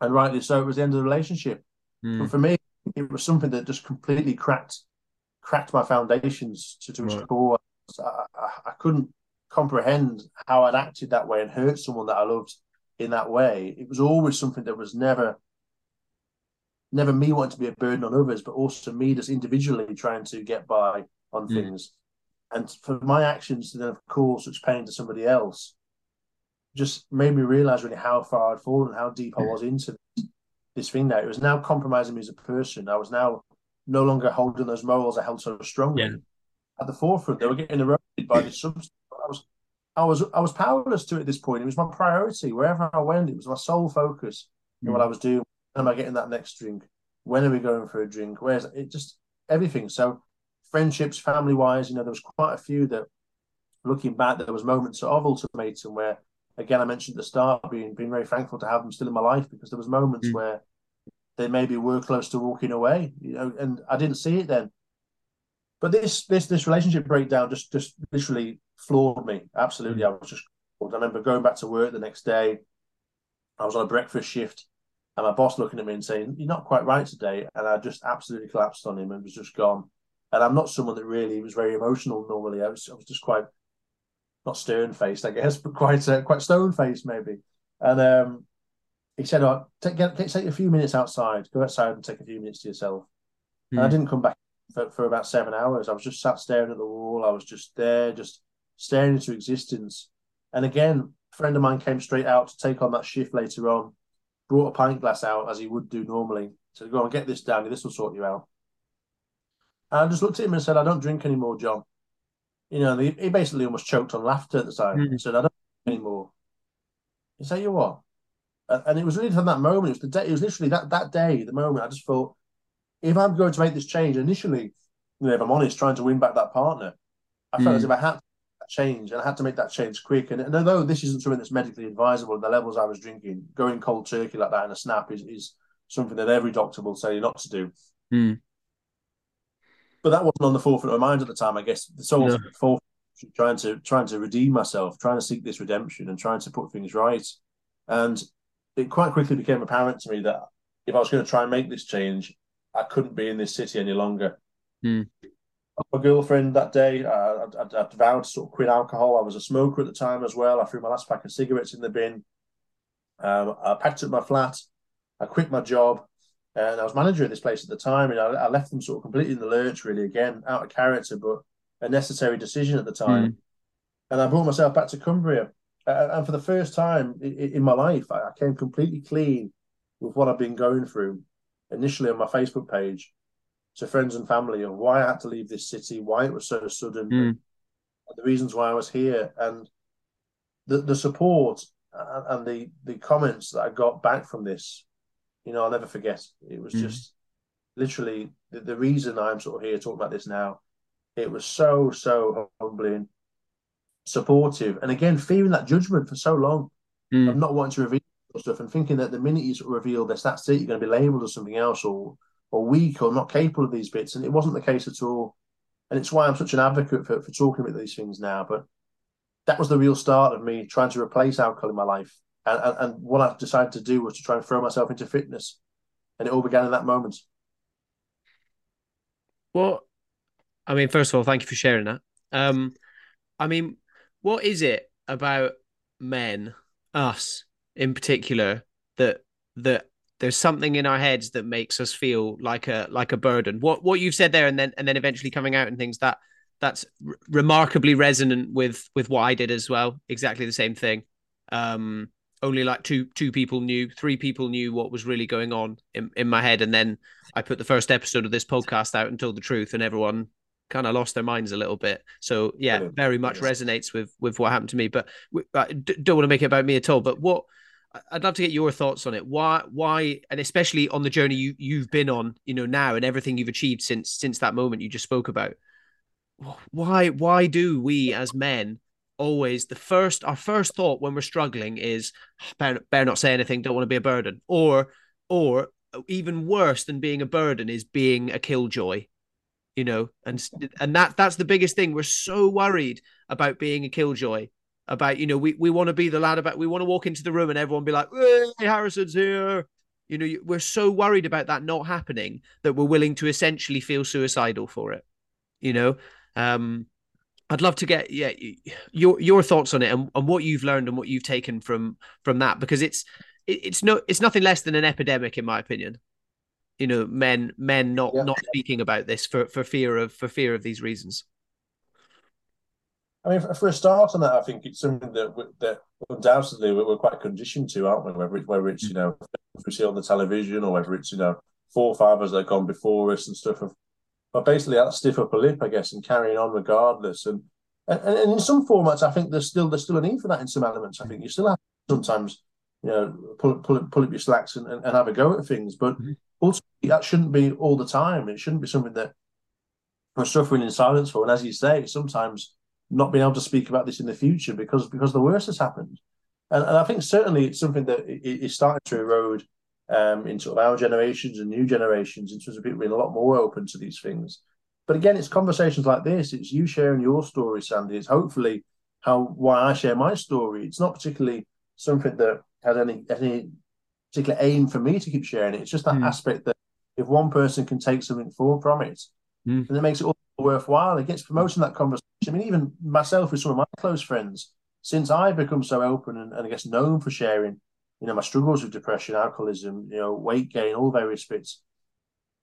and rightly so. It was the end of the relationship. Mm. But for me, it was something that just completely cracked cracked my foundations to, to right. its core. I, I, I couldn't comprehend how I'd acted that way and hurt someone that I loved in that way. It was always something that was never never me wanting to be a burden on others, but also me just individually trying to get by on mm. things. and for my actions to then, of course, it's pain to somebody else, just made me realise really how far I'd fallen, how deep I was into this, this thing now. It was now compromising me as a person. I was now no longer holding those morals I held so strongly yeah. at the forefront. They were getting eroded by this substance. I was, I was, I was powerless to it at this point. It was my priority. Wherever I went, it was my sole focus mm. in what I was doing. Am I getting that next drink? When are we going for a drink? Where's it? Just everything. So friendships, family-wise, you know, there was quite a few that, looking back, there was moments of ultimatum where, again, I mentioned at the start, being being very thankful to have them still in my life, because there was moments mm. where they maybe were close to walking away, you know, and I didn't see it then. But this this this relationship breakdown just just literally floored me. Absolutely, mm. I was just. I remember going back to work the next day. I was on a breakfast shift, and my boss looking at me and saying, "You're not quite right today," and I just absolutely collapsed on him and was just gone. And I'm not someone that really was very emotional normally. I was, I was just quite, not stern-faced, I guess, but quite uh, quite stone-faced maybe. And um, he said, "Oh, take, get, take a few minutes outside. Go outside and take a few minutes to yourself." Mm. And I didn't come back for, for about seven hours. I was just sat staring at the wall. I was just there, just staring into existence. And again, a friend of mine came straight out to take on that shift later on, brought a pint glass out, as he would do normally. So go on, get this down. This will sort you out. And I just looked at him and said, "I don't drink anymore, John." You know, he, he basically almost choked on laughter at the time. Mm-hmm. He said, "I don't drink anymore." He said, "You what?" And, and it was really from that moment. It was the day. It was literally that that day, the moment. I just thought, if I'm going to make this change, initially, you know, if I'm honest, trying to win back that partner, I felt mm-hmm. as if I had to make that change, and I had to make that change quick. And, and although this isn't something that's medically advisable, the levels I was drinking, going cold turkey like that in a snap is is something that every doctor will tell you not to do. Mm. But that wasn't on the forefront of my mind at the time, I guess. It's always no. at the forefront, trying to trying to redeem myself, trying to seek this redemption, and trying to put things right. And it quite quickly became apparent to me that if I was going to try and make this change, I couldn't be in this city any longer. Mm. My girlfriend that day, I, I, I vowed to sort of quit alcohol. I was a smoker at the time as well. I threw my last pack of cigarettes in the bin. Um, I packed up my flat. I quit my job. And I was manager of this place at the time, and I, I left them sort of completely in the lurch, really, again, out of character, but a necessary decision at the time. Mm. And I brought myself back to Cumbria. Uh, and for the first time in, in my life, I, I came completely clean with what I've been going through, initially on my Facebook page, to friends and family, of why I had to leave this city, why it was so sudden, mm. and the reasons why I was here. And the, the support and the, the comments that I got back from this, you know, I'll never forget. It was mm-hmm. just literally the, the reason I'm sort of here talking about this now. It was so, so humbling, supportive. And again, fearing that judgment for so long mm. of not wanting to reveal stuff and thinking that the minute you sort of reveal this, that's it, you're going to be labelled as something else or or weak or not capable of these bits. And it wasn't the case at all. And it's why I'm such an advocate for, for talking about these things now. But that was the real start of me trying to replace alcohol in my life. And, and, and what I decided to do was to try and throw myself into fitness. And it all began in that moment. Well, I mean, first of all, thank you for sharing that. Um, I mean, what is it about men, us in particular, that that there's something in our heads that makes us feel like a like a burden? What what you've said there and then and then eventually coming out and things, that that's r- remarkably resonant with with what I did as well. Exactly the same thing. Um Only like two two people knew, three people knew what was really going on in, in my head. And then I put the first episode of this podcast out and told the truth, and everyone kind of lost their minds a little bit. So, yeah, very much resonates with with what happened to me. But I don't want to make it about me at all. But what I'd love to get your thoughts on it. Why, why, and especially on the journey you, you've been on, you know, now and everything you've achieved since since that moment you just spoke about. Why, why do we as men always the first our first thought when we're struggling is better, better not say anything, don't want to be a burden, or or even worse than being a burden is being a killjoy, you know? And and that that's the biggest thing. We're so worried about being a killjoy, about, you know, we we want to be the lad, about we want to walk into the room and everyone be like, "Hey, Harrison's here," you know. We're so worried about that not happening that we're willing to essentially feel suicidal for it, you know. um I'd love to get yeah your your thoughts on it, and, and what you've learned and what you've taken from from that, because it's it, it's no it's nothing less than an epidemic, in my opinion. You know, men men not yeah. not speaking about this for, for fear of for fear of these reasons. I mean, for a start on that, I think it's something that, that undoubtedly we're quite conditioned to, aren't we? Whether it's, whether it's, you know, if we see on the television, or whether it's, you know, forefathers that have gone before us and stuff. Of, but basically that stiff upper lip, I guess, and carrying on regardless. And, and and in some formats, I think there's still there's still a need for that in some elements. I think you still have to sometimes, you know, pull, pull, pull up your slacks and, and, and have a go at things. But ultimately, that shouldn't be all the time. It shouldn't be something that we're suffering in silence for. And as you say, sometimes not being able to speak about this in the future because because the worst has happened. And, and I think certainly it's something that is starting to erode um, in sort of our generations and new generations in terms of people being a lot more open to these things. But again, it's conversations like this. It's you sharing your story, Sandy. It's hopefully how why I share my story. It's not particularly something that has any, any particular aim for me to keep sharing it. It's just that mm. aspect that if one person can take something forward from it, mm. then it makes it all worthwhile. It gets promoting that conversation. I mean, even myself with some of my close friends, since I've become so open and, and I guess known for sharing, you know, my struggles with depression, alcoholism, you know, weight gain, all various bits,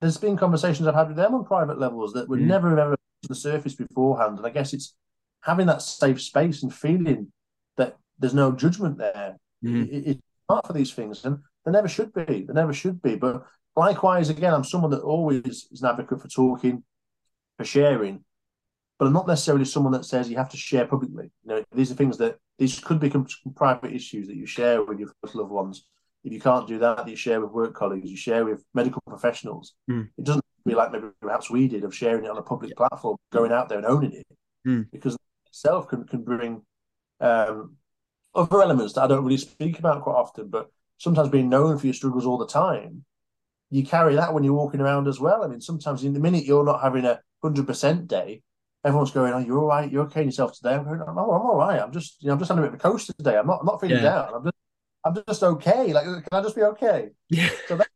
there's been conversations I've had with them on private levels that would mm. never have ever come to the surface beforehand. And I guess it's having that safe space and feeling that there's no judgment there. Mm. It, it's hard for these things, and there never should be. There never should be. But likewise, again, I'm someone that always is an advocate for talking, for sharing, but I'm not necessarily someone that says you have to share publicly. You know, these are things that these could become private issues that you share with your loved ones. If you can't do that, you share with work colleagues, you share with medical professionals. Mm. It doesn't be like maybe perhaps we did of sharing it on a public platform, going out there and owning it, mm. because that itself can can bring um, other elements that I don't really speak about quite often. But sometimes being known for your struggles all the time, you carry that when you're walking around as well. I mean, sometimes in the minute you're not having a hundred percent day, everyone's going, "Oh, you're all right. You're okay yourself today." I'm going, "Oh, I'm all right. I'm just, you know, I'm just having a bit of a coast today. I'm not, I'm not feeling yeah. down. I'm just, I'm just okay. Like, can I just be okay?" Yeah. So that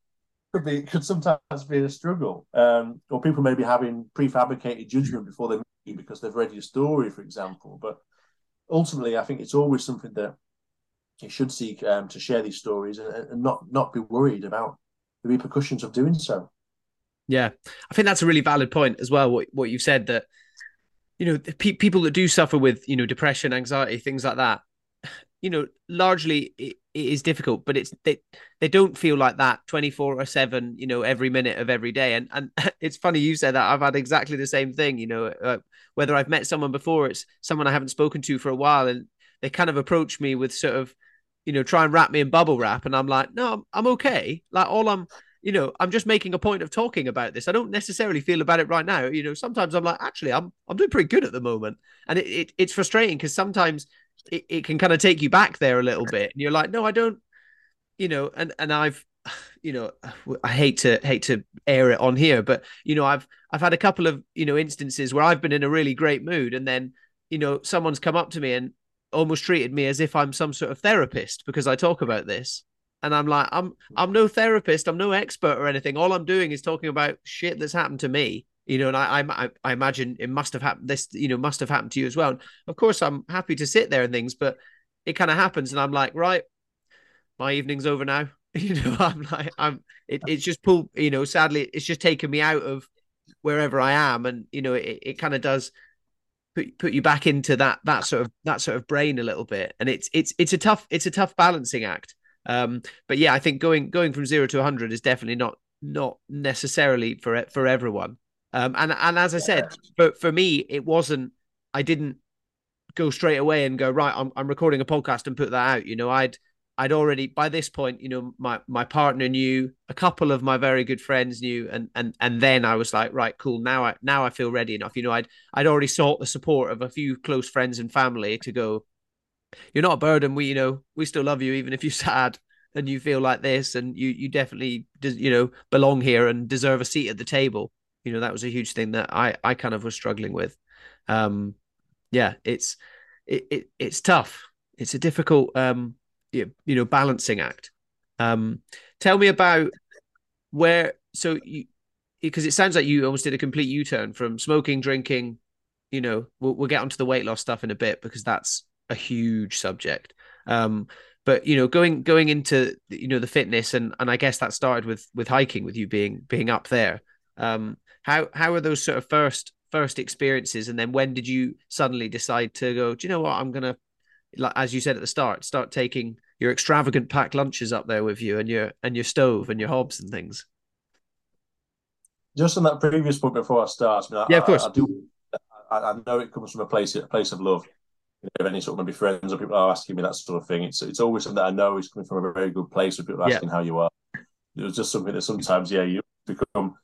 could be, could sometimes be a struggle. Um, or people may be having prefabricated judgment before they meet you because they've read your story, for example. But ultimately, I think it's always something that you should seek um, to share these stories and, and not, not be worried about the repercussions of doing so. Yeah, I think that's a really valid point as well. What what you've said that. You know, pe- people that do suffer with, you know, depression, anxiety, things like that, you know, largely it, it is difficult, but it's they they don't feel like that twenty-four or seven, you know, every minute of every day. And and it's funny you said that. I've had exactly the same thing, you know, uh, whether I've met someone before, it's someone I haven't spoken to for a while, and they kind of approach me with sort of, you know, try and wrap me in bubble wrap. And I'm like, no, I'm okay. Like all I'm. You know, I'm just making a point of talking about this. I don't necessarily feel about it right now. You know, sometimes I'm like, actually, I'm I'm doing pretty good at the moment. And it, it it's frustrating because sometimes it, it can kind of take you back there a little bit. And you're like, no, I don't, you know, and, and I've, you know, I hate to hate to air it on here, but, you know, I've I've had a couple of, you know, instances where I've been in a really great mood. And then, you know, someone's come up to me and almost treated me as if I'm some sort of therapist because I talk about this. And I'm like, I'm I'm no therapist. I'm no expert or anything. All I'm doing is talking about shit that's happened to me, you know, and I I, I imagine it must have happened this, you know, must have happened to you as well. And of course, I'm happy to sit there and things, but it kind of happens. And I'm like, right, my evening's over now. You know, I'm like, I'm it, it's just pulled, you know, sadly, it's just taken me out of wherever I am. And, you know, it, it kind of does put put you back into that that sort of that sort of brain a little bit. And it's it's it's a tough it's a tough balancing act. Um, but yeah, I think going going from zero to a hundred is definitely not not necessarily for for everyone. Um, and and as I said, for for me, it wasn't. I didn't go straight away and go right. I'm I'm recording a podcast and put that out. You know, I'd I'd already by this point, you know, my my partner knew, a couple of my very good friends knew, and and and then I was like, right, cool. Now I now I feel ready enough. You know, I'd I'd already sought the support of a few close friends and family to go, you're not a burden. We, you know, we still love you, even if you're sad and you feel like this, and you, you definitely, you know, belong here and deserve a seat at the table. You know, that was a huge thing that I, I kind of was struggling with. Um, yeah, it's, it, it it's tough. It's a difficult, um, you, you know, balancing act. Um, tell me about where, so you, because it sounds like you almost did a complete U-turn from smoking, drinking, you know, we'll, we'll get onto the weight loss stuff in a bit, because that's a huge subject, um but you know, going going into, you know, the fitness, and and I guess that started with with hiking, with you being being up there. um how how are those sort of first first experiences, and then when did you suddenly decide to go, do you know what, I'm gonna, like as you said at the start, start taking your extravagant packed lunches up there with you, and your and your stove and your hobs and things? Just on that previous point before I start, I mean, yeah, I, of course. I, I do. I, I know it comes from a place, a place of love. You know, if any sort of maybe friends or people are asking me that sort of thing, it's it's always something that I know is coming from a very good place. With people asking yeah. how you are, it was just something that sometimes, yeah, you become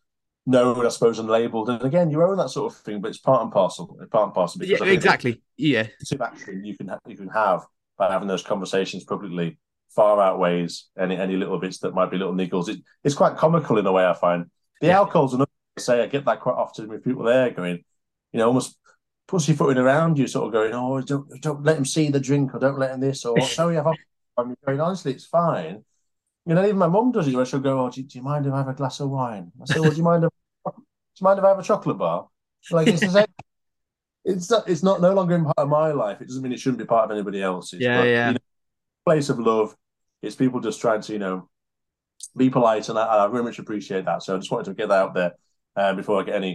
known, I suppose, and labelled. And again, you own that sort of thing, but it's part and parcel. It's part and parcel. Because yeah, exactly. Yeah, it's an action you can ha- you can have by having those conversations publicly far outweighs any any little bits that might be little niggles. It, it's quite comical in a way, I find. The yeah. alcohol's another thing to say. I get that quite often with people there going, you know, almost pussyfooting around you, sort of going, oh, don't, don't let him see the drink, or don't let him this, or sorry, I've I'm going, honestly, it's fine. You know, even my mum does it, where she'll go, oh, do, do you mind if I have a glass of wine? I say, well, do you mind if, do you mind if I have a chocolate bar? Like, it's the same. It's not, it's not no longer in part of my life. It doesn't mean it shouldn't be part of anybody else's. Yeah, but, yeah. You know, place of love, it's people just trying to, you know, be polite, and I, I very much appreciate that. So I just wanted to get that out there uh, before I get any,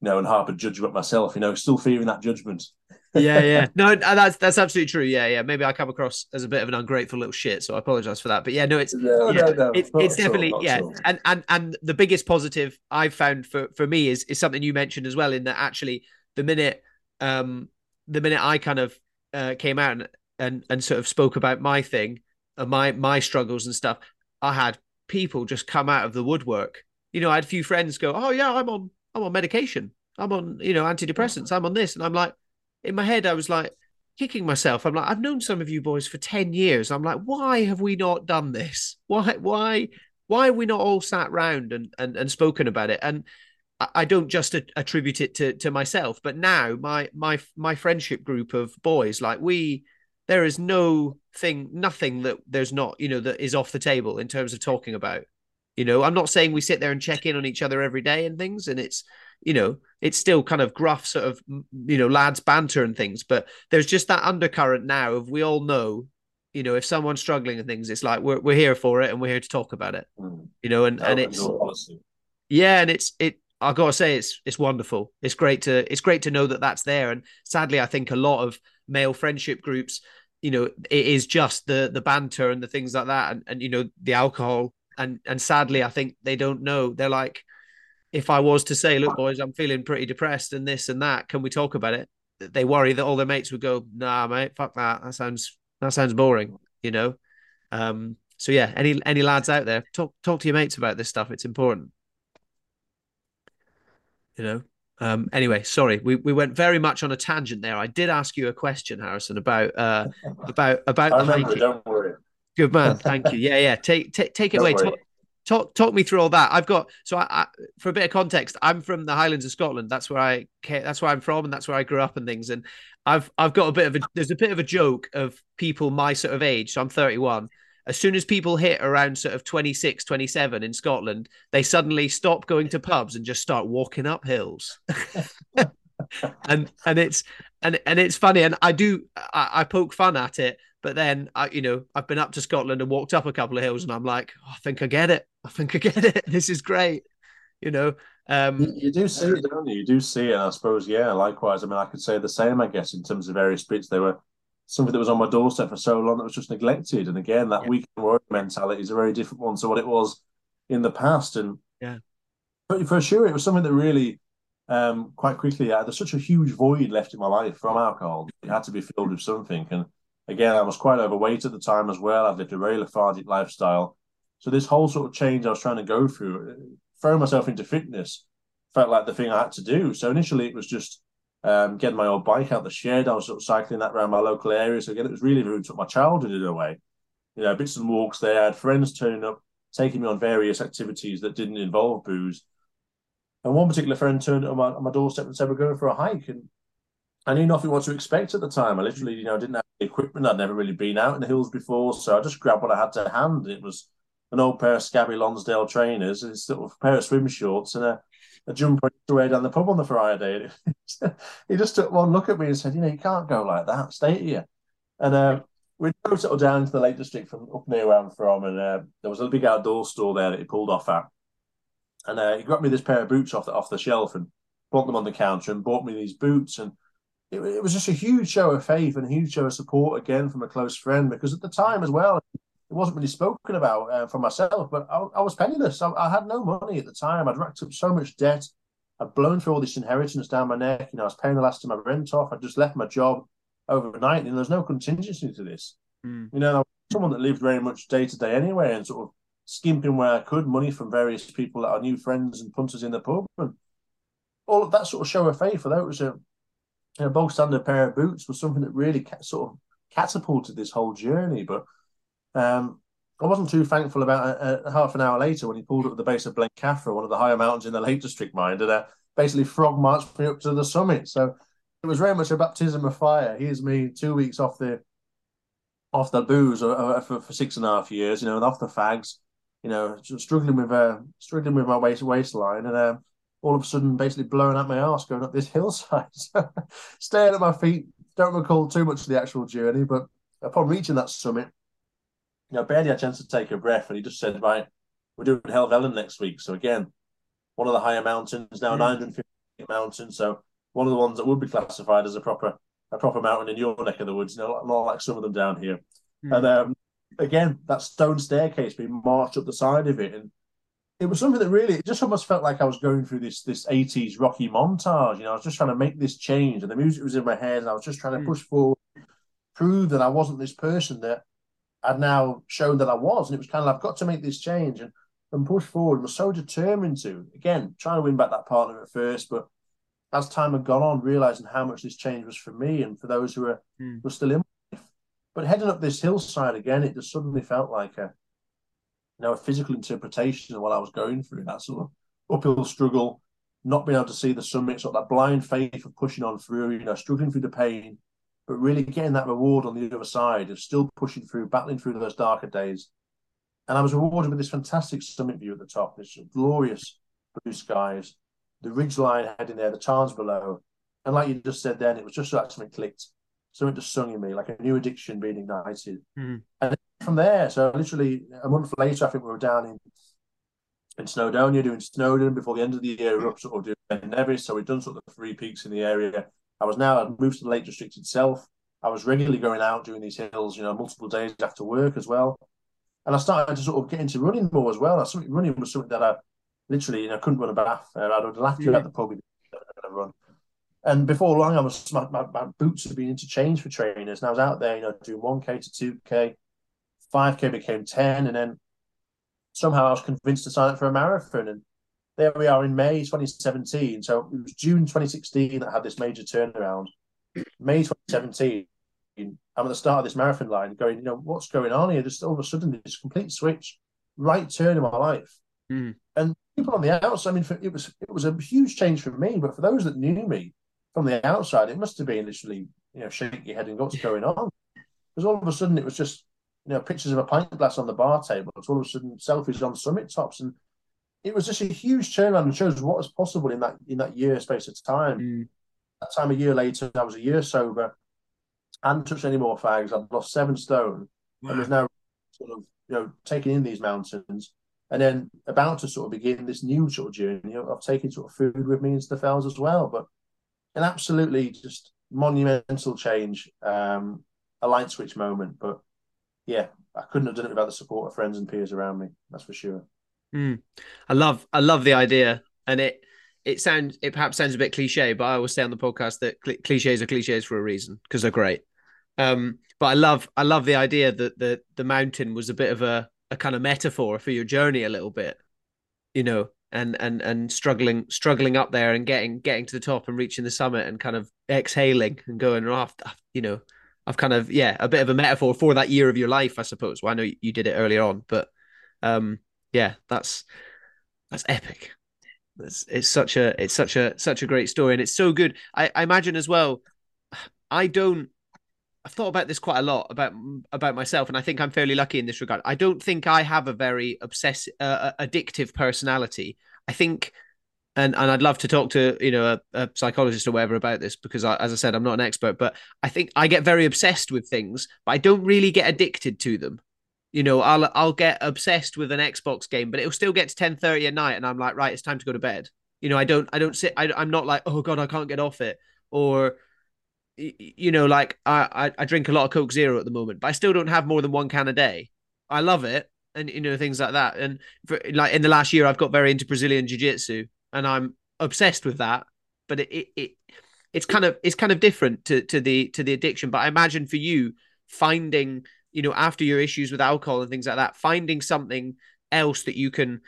you know, and harp a judgment myself. You know, still fearing that judgment. Yeah, yeah. No, that's that's absolutely true. Yeah, yeah. Maybe I come across as a bit of an ungrateful little shit, so I apologise for that. But yeah, no, it's no, yeah, no, no, it's, it's definitely all, yeah. All. And and and the biggest positive I've found for for me is is something you mentioned as well, in that actually the minute um the minute I kind of uh, came out and, and and sort of spoke about my thing and my my struggles and stuff, I had people just come out of the woodwork. You know, I had a few friends go, oh yeah, I'm on, I'm on medication. I'm on, you know, antidepressants. I'm on this. And I'm like, in my head, I was like kicking myself. I'm like, I've known some of you boys for ten years. I'm like, why have we not done this? Why, why, why are we not all sat round and, and, and spoken about it? And I, I don't just a- attribute it to, to myself, but now my, my, my friendship group of boys, like we, there is no thing, nothing that there's not, you know, that is off the table in terms of talking about. You know, I'm not saying we sit there and check in on each other every day and things, and it's, you know, it's still kind of gruff sort of, you know, lads banter and things, but there's just that undercurrent now of we all know, you know, if someone's struggling and things, it's like, we're we're here for it and we're here to talk about it, mm. you know, and, and it's, yeah, and it's, it, I gotta say, it's, it's wonderful. It's great to, it's great to know that that's there. And sadly, I think a lot of male friendship groups, you know, it is just the the banter and the things like that, and, and you know, the alcohol, and and sadly I think they don't know. They're like, if I was to say, look boys, I'm feeling pretty depressed and this and that, can we talk about it? They worry that all their mates would go, nah mate, fuck that, that sounds that sounds boring, you know. Um so yeah, any any lads out there, talk talk to your mates about this stuff, it's important, you know. Um, anyway, sorry, we, we went very much on a tangent there. I did ask you a question, Harrison, about uh, about about I the remember, hiking. Don't worry. Good man, thank you. Yeah, yeah. Take take take it don't away. Talk, talk talk me through all that. I've got so I, I for a bit of context, I'm from the Highlands of Scotland. That's where I that's where I'm from, and that's where I grew up and things. And I've I've got a bit of a there's a bit of a joke of people my sort of age. So I'm thirty-one. As soon as people hit around sort of twenty-six, twenty-seven in Scotland, they suddenly stop going to pubs and just start walking up hills. and and it's and and it's funny. And I do I, I poke fun at it, but then I you know I've been up to Scotland and walked up a couple of hills, and I'm like, oh, I think I get it. I think I get it. This is great. You know. Um, you, you do see it, don't you? You do see it. And I suppose, yeah. Likewise, I mean, I could say the same. I guess in terms of various bits, they were. Something that was on my doorstep for so long that was just neglected. And again, that yeah. weekend warrior mentality is a very different one to what it was in the past. And yeah, for sure, it was something that really, um, quite quickly, I had such a huge void left in my life from alcohol. It had to be filled with something. And again, I was quite overweight at the time as well. I've lived a very lethargic lifestyle. So this whole sort of change I was trying to go through, throwing myself into fitness, felt like the thing I had to do. So initially it was just, Um, getting my old bike out the shed. I was sort of cycling that around my local area. So again, it was really ruined to my childhood in a way. You know, bits and walks there. I had friends turning up, taking me on various activities that didn't involve booze. And one particular friend turned up on my, on my doorstep and said, we're going for a hike. And I knew nothing what to expect at the time. I literally, you know, didn't have the equipment. I'd never really been out in the hills before. So I just grabbed what I had to hand. It was an old pair of scabby Lonsdale trainers, a sort of pair of swim shorts, and a A jumper away down the pub on the Friday. He just took one look at me and said, you know, you can't go like that. Stay here. And uh, we drove sort of down to the Lake District from up near where I'm from. And uh, there was a big outdoor store there that he pulled off at. And uh, he got me this pair of boots off the, off the shelf. And bought them on the counter and bought me these boots. And it, it was just a huge show of faith and a huge show of support, again, from a close friend, because at the time as well, it wasn't really spoken about uh, for myself, but I, I was penniless. I, I had no money at the time. I'd racked up so much debt. I'd blown through all this inheritance down my neck. You know, I was paying the last of my rent off. I'd just left my job overnight, and there was no contingency to this. Mm. You know, I was someone that lived very much day to day anyway, and sort of skimping where I could, money from various people that I knew, friends and punters in the pub, and all of that sort of show of faith. Although it was a, you know, bog standard pair of boots, was something that really ca- sort of catapulted this whole journey, but. Um, I wasn't too thankful about uh, half an hour later when he pulled up at the base of Blencathra, one of the higher mountains in the Lake District, mind, and uh, basically frog marched me up to the summit. So it was very much a baptism of fire. Here's me two weeks off the off the booze uh, for, for six and a half years, you know, and off the fags, you know, struggling with uh, struggling with my waist waistline, and uh, all of a sudden basically blowing out my arse going up this hillside, staring at my feet. Don't recall too much of the actual journey, but upon reaching that summit, you know, barely had a chance to take a breath, and he just said, right, we're doing Helvellyn next week. So again, one of the higher mountains, now mm. nine hundred fifty mountains, so one of the ones that would be classified as a proper a proper mountain in your neck of the woods, you know, not like some of them down here. Mm. And um, again, that stone staircase being marched up the side of it, and it was something that really, it just almost felt like I was going through this this eighties Rocky montage, you know, I was just trying to make this change, and the music was in my head, and I was just trying to mm. push forward, prove that I wasn't this person that I'd now shown that I was, and it was kind of like, I've got to make this change and, and push forward. I was so determined to, again, trying to win back that partner at first, but as time had gone on, realising how much this change was for me and for those who were, mm. were still in life. But heading up this hillside again, it just suddenly felt like a, you know, a physical interpretation of what I was going through, that sort of uphill struggle, not being able to see the summit, sort of that blind faith of pushing on through, you know, struggling through the pain, but really getting that reward on the other side of still pushing through, battling through those darker days. And I was rewarded with this fantastic summit view at the top, this glorious blue skies, the ridgeline heading there, the tarns below. And like you just said then, it was just like something clicked. Something just sung in me, like a new addiction being ignited. Mm-hmm. And from there, so literally a month later, I think we were down in in Snowdonia doing Snowdon. Before the end of the year, we were up sort of doing Nevis. So we'd done sort of the three peaks in the area. I was now, I'd moved to the Lake District itself. I was regularly going out doing these hills, you know, multiple days after work as well. And I started to sort of get into running more as well. Something, running was something that I literally, you know, couldn't run a bath. Uh, I would laugh you yeah. at the pub and run. And before long, I was my, my, my boots had been interchanged for trainers. And I was out there, you know, doing one K to two K, five K became ten. And then somehow I was convinced to sign up for a marathon. And there we are in May twenty seventeen. So it was June twenty sixteen that I had this major turnaround. May twenty seventeen, I'm at the start of this marathon line going, you know, what's going on here? Just all of a sudden, this complete switch, right turn in my life. Mm. And people on the outside, I mean, for, it was it was a huge change for me, but for those that knew me from the outside, it must have been literally, you know, shaking your head and what's going on? Because all of a sudden, it was just, you know, pictures of a pint glass on the bar table. It's all of a sudden selfies on summit tops, and it was just a huge turnaround and shows what is possible in that in that year space of time. Mm. That time a year later, I was a year sober, I hadn't touched any more fags. I'd lost seven stone, wow. and was now sort of, you know, taking in these mountains, and then about to sort of begin this new sort of journey of taking sort of food with me into the fells as well. But an absolutely just monumental change, um, a light switch moment. But yeah, I couldn't have done it without the support of friends and peers around me. That's for sure. Mm. I love, I love the idea, and it it sounds it perhaps sounds a bit cliche, but I always say on the podcast that cl- cliches are cliches for a reason because they're great. Um, but I love, I love the idea that the the mountain was a bit of a, a kind of metaphor for your journey a little bit, you know, and and and struggling struggling up there and getting getting to the top and reaching the summit and kind of exhaling and going off, you know, I've kind of yeah a bit of a metaphor for that year of your life, I suppose. Well, I know you did it earlier on, but. Um, Yeah, that's that's epic. It's, it's such a it's such a such a great story, and it's so good. I, I imagine as well. I don't. I've thought about this quite a lot about about myself, and I think I'm fairly lucky in this regard. I don't think I have a very obsessive, uh, addictive personality. I think, and and I'd love to talk to you know a, a psychologist or whatever about this because, I, as I said, I'm not an expert, but I think I get very obsessed with things, but I don't really get addicted to them. You know, I'll I'll get obsessed with an Xbox game, but it'll still get to ten thirty at night, and I'm like, right, it's time to go to bed. You know, I don't, I don't sit, I, I'm not like, oh God, I can't get off it. Or, you know, like I, I drink a lot of Coke Zero at the moment, but I still don't have more than one can a day. I love it. And, you know, things like that. And for, like in the last year, I've got very into Brazilian Jiu-Jitsu and I'm obsessed with that. But it, it, it it's kind of, it's kind of different to, to the, to the addiction. But I imagine for you finding, you know, after your issues with alcohol and things like that, finding something else that you can,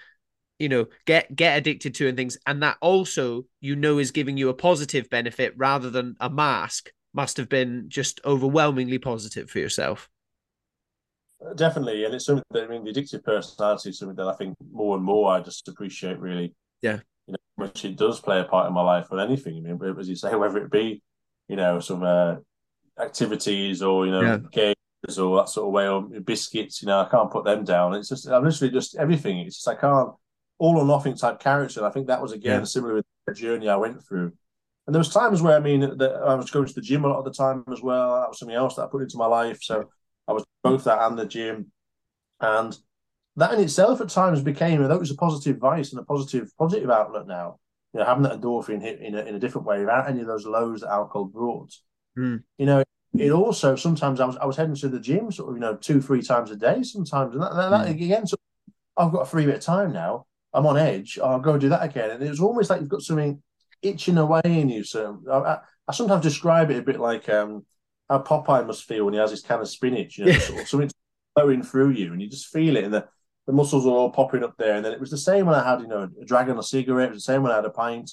you know, get, get addicted to and things. And that also, you know, is giving you a positive benefit rather than a mask, must have been just overwhelmingly positive for yourself. Definitely. And it's something that, I mean, the addictive personality is something that I think more and more I just appreciate, really. Yeah. You know, how much it does play a part in my life or anything. I mean, as you say, whether it be, you know, some uh, activities or, you know, yeah. games, or that sort of way, or biscuits, you know, I can't put them down. It's just, I'm literally just everything. It's just, I can't, all or nothing type character. And I think that was, again, yeah. similar with the journey I went through. And there was times where, I mean, that I was going to the gym a lot of the time as well. That was something else that I put into my life. So I was both that and the gym. And that in itself at times became, that was a positive vice and a positive, positive outlet now. You know, having that endorphin hit in a, in a different way without any of those lows that alcohol brought. Mm. You know, it also sometimes I was I was heading to the gym sort of, you know, two, three times a day sometimes. And that, that, that again, so I've got a free bit of time now. I'm on edge. I'll go do that again. And it was almost like you've got something itching away in you. So I, I, I sometimes describe it a bit like um, how Popeye must feel when he has his can of spinach, you know, yeah. sort of something flowing through you and you just feel it and the, the muscles are all popping up there. And then it was the same when I had, you know, a dragon, a cigarette, it was the same when I had a pint.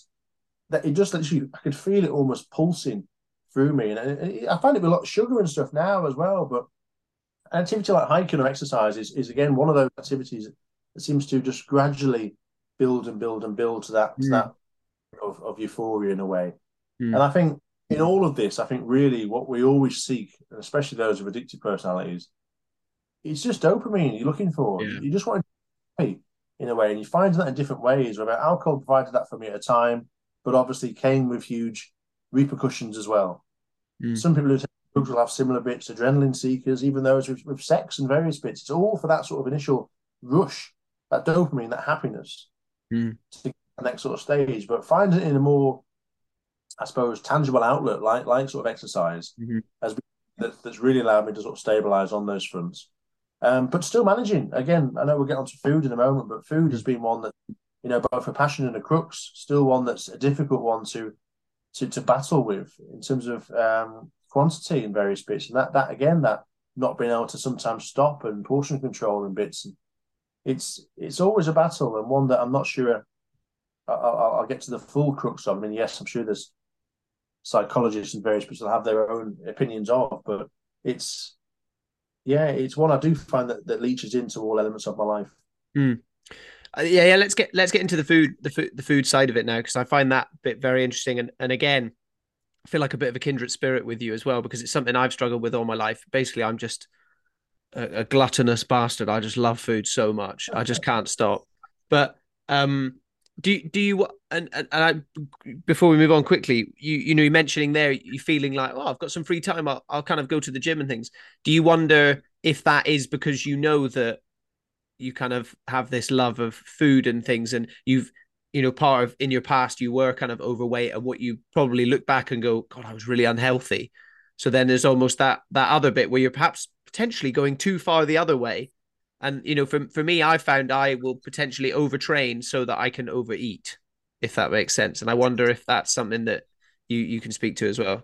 That it just literally, I could feel it almost pulsing through me. And it, it, I find it with a lot of sugar and stuff now as well. But an activity like hiking or exercise is, is again, one of those activities that seems to just gradually build and build and build to that, to mm. that of, of euphoria in a way. Mm. And I think in all of this, I think really what we always seek, and especially those with addictive personalities, it's just dopamine you're looking for. Yeah. You just want to enjoy in a way, and you find that in different ways. Whether alcohol provided that for me at a time, but obviously came with huge repercussions as well. Mm. Some people who take drugs will have similar bits, adrenaline seekers, even those with, with sex and various bits. It's all for that sort of initial rush, that dopamine, that happiness mm. to get the next sort of stage. But find it in a more, I suppose, tangible outlet, like like sort of exercise, mm-hmm. has that, that's really allowed me to sort of stabilise on those fronts. Um, but still managing. Again, I know we'll get onto food in a moment, but food has been one that, you know, both a passion and a crux, still one that's a difficult one to to, to battle with in terms of um, quantity in various bits. And that, that again, that not being able to sometimes stop and portion control and bits. And it's it's always a battle and one that I'm not sure I, I, I'll get to the full crux of. I mean, yes, I'm sure there's psychologists and various people have their own opinions of, but it's yeah it's one I do find that, that leaches into all elements of my life. mm. uh, yeah yeah let's get let's get into the food the food the food side of it now, because I find that bit very interesting, and and again I feel like a bit of a kindred spirit with you as well, because it's something I've struggled with all my life. Basically I'm just a, a gluttonous bastard. I just love food so much, I just can't stop. But um Do do you and and I, before we move on quickly, you you know you're mentioning there you feeling like, oh, I've got some free time, I'll I'll kind of go to the gym and things. Do you wonder if that is because you know that you kind of have this love of food and things, and you've you know part of in your past you were kind of overweight, and what you probably look back and go, God, I was really unhealthy. So then there's almost that that other bit where you're perhaps potentially going too far the other way. And, you know, for, for me, I found I will potentially overtrain so that I can overeat, if that makes sense. And I wonder if that's something that you, you can speak to as well.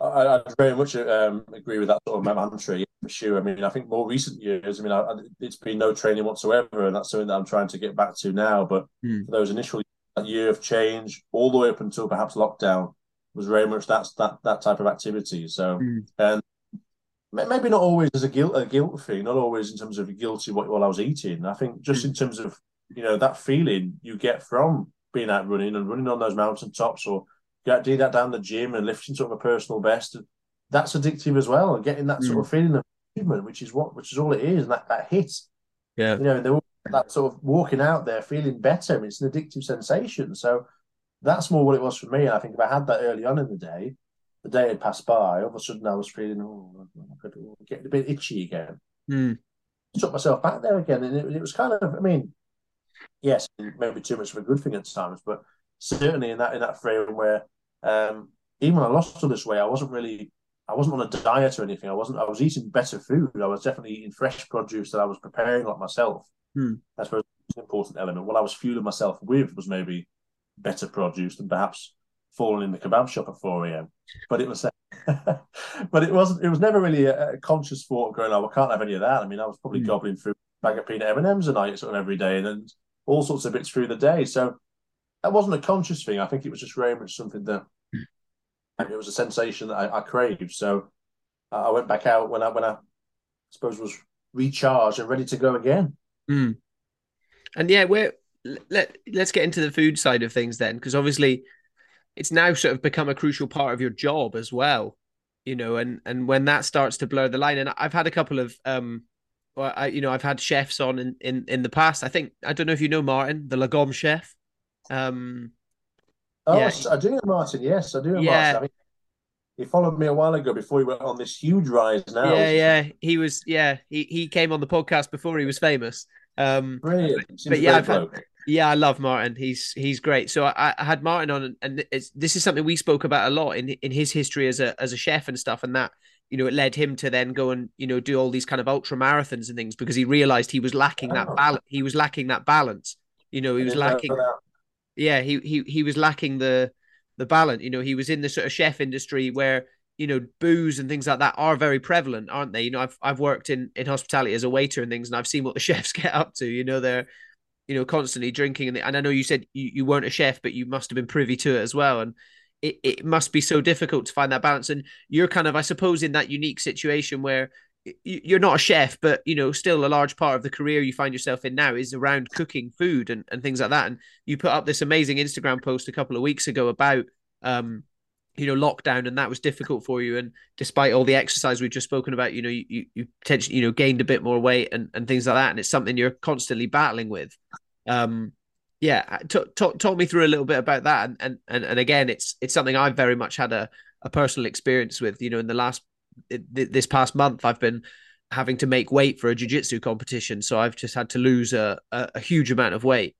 I, I very much um, agree with that sort of mantra, for sure. I mean, I think more recent years, I mean, I, I, it's been no training whatsoever. And that's something that I'm trying to get back to now. But mm. for those initial year of change, all the way up until perhaps lockdown, was very much that's that, that type of activity. So, mm. and maybe not always as a guilt a guilt thing, not always in terms of guilty what while I was eating. I think just in terms of, you know, that feeling you get from being out running and running on those mountaintops, or doing that down the gym and lifting sort of a personal best, that's addictive as well. And getting that mm. sort of feeling of movement, which is what which is all it is, and that, that hit. Yeah. You know, they're that sort of walking out there feeling better. I mean, it's an addictive sensation. So that's more what it was for me. And I think if I had that early on in the day, the day had passed by, all of a sudden I was feeling, oh, I'm getting a bit itchy again. Mm. Took myself back there again, and it, it was kind of, I mean, yes, maybe too much of a good thing at times, but certainly in that in that frame where um, even when I lost all this weight, I wasn't really, I wasn't on a diet or anything. I wasn't. I was eating better food. I was definitely eating fresh produce that I was preparing like myself. Hmm. I suppose that's an important element. What I was fueling myself with was maybe better produce than perhaps falling in the kebab shop at four a m But it was, but it wasn't. It was never really a, a conscious thought of going, "Oh, I can't have any of that." I mean, I was probably mm. gobbling through a bag of peanut M and M's a night sort of every day, and then all sorts of bits through the day. So that wasn't a conscious thing. I think it was just very much something that mm. I mean, it was a sensation that I, I craved. So I went back out when I when I, I suppose was recharged and ready to go again. Mm. And yeah, we're let let's get into the food side of things then, because obviously it's now sort of become a crucial part of your job as well, you know, and, and when that starts to blur the line. And I've had a couple of, um, well, I, you know, I've had chefs on in, in, in the past. I think, I don't know if you know Martin, the Lagom chef. Um, oh, yeah. I do know Martin. Yes, I do know yeah. Martin. I mean, he followed me a while ago before he went on this huge rise now. Yeah, yeah. He was, yeah, he, he came on the podcast before he was famous. Um, Brilliant. But, but yeah, I've had, yeah, I love Martin. He's he's great. So I, I had Martin on, and it's, this is something we spoke about a lot in in his history as a as a chef and stuff, and that, you know, it led him to then go and, you know, do all these kind of ultra marathons and things because he realized he was lacking oh. that balance. He was lacking that balance. You know, he was lacking. Yeah, he he he was lacking the the balance. You know, he was in the sort of chef industry where, you know, booze and things like that are very prevalent, aren't they? You know, I've I've worked in, in hospitality as a waiter and things, and I've seen what the chefs get up to. You know, they're, you know, constantly drinking. And, and I know you said you, you weren't a chef, but you must have been privy to it as well. And it, it must be so difficult to find that balance. And you're kind of, I suppose, in that unique situation where you're not a chef, but, you know, still a large part of the career you find yourself in now is around cooking food and, and things like that. And you put up this amazing Instagram post a couple of weeks ago about, um, you know, lockdown, and that was difficult for you. And despite all the exercise we've just spoken about, you know, you, you potentially, you know, gained a bit more weight and, and things like that. And it's something you're constantly battling with. Um, yeah. T- t- talk me through a little bit about that. And, and, and again, it's, it's something I've very much had a, a personal experience with, you know, in the last, th- this past month, I've been having to make weight for a jiu-jitsu competition. So I've just had to lose a, a, a huge amount of weight.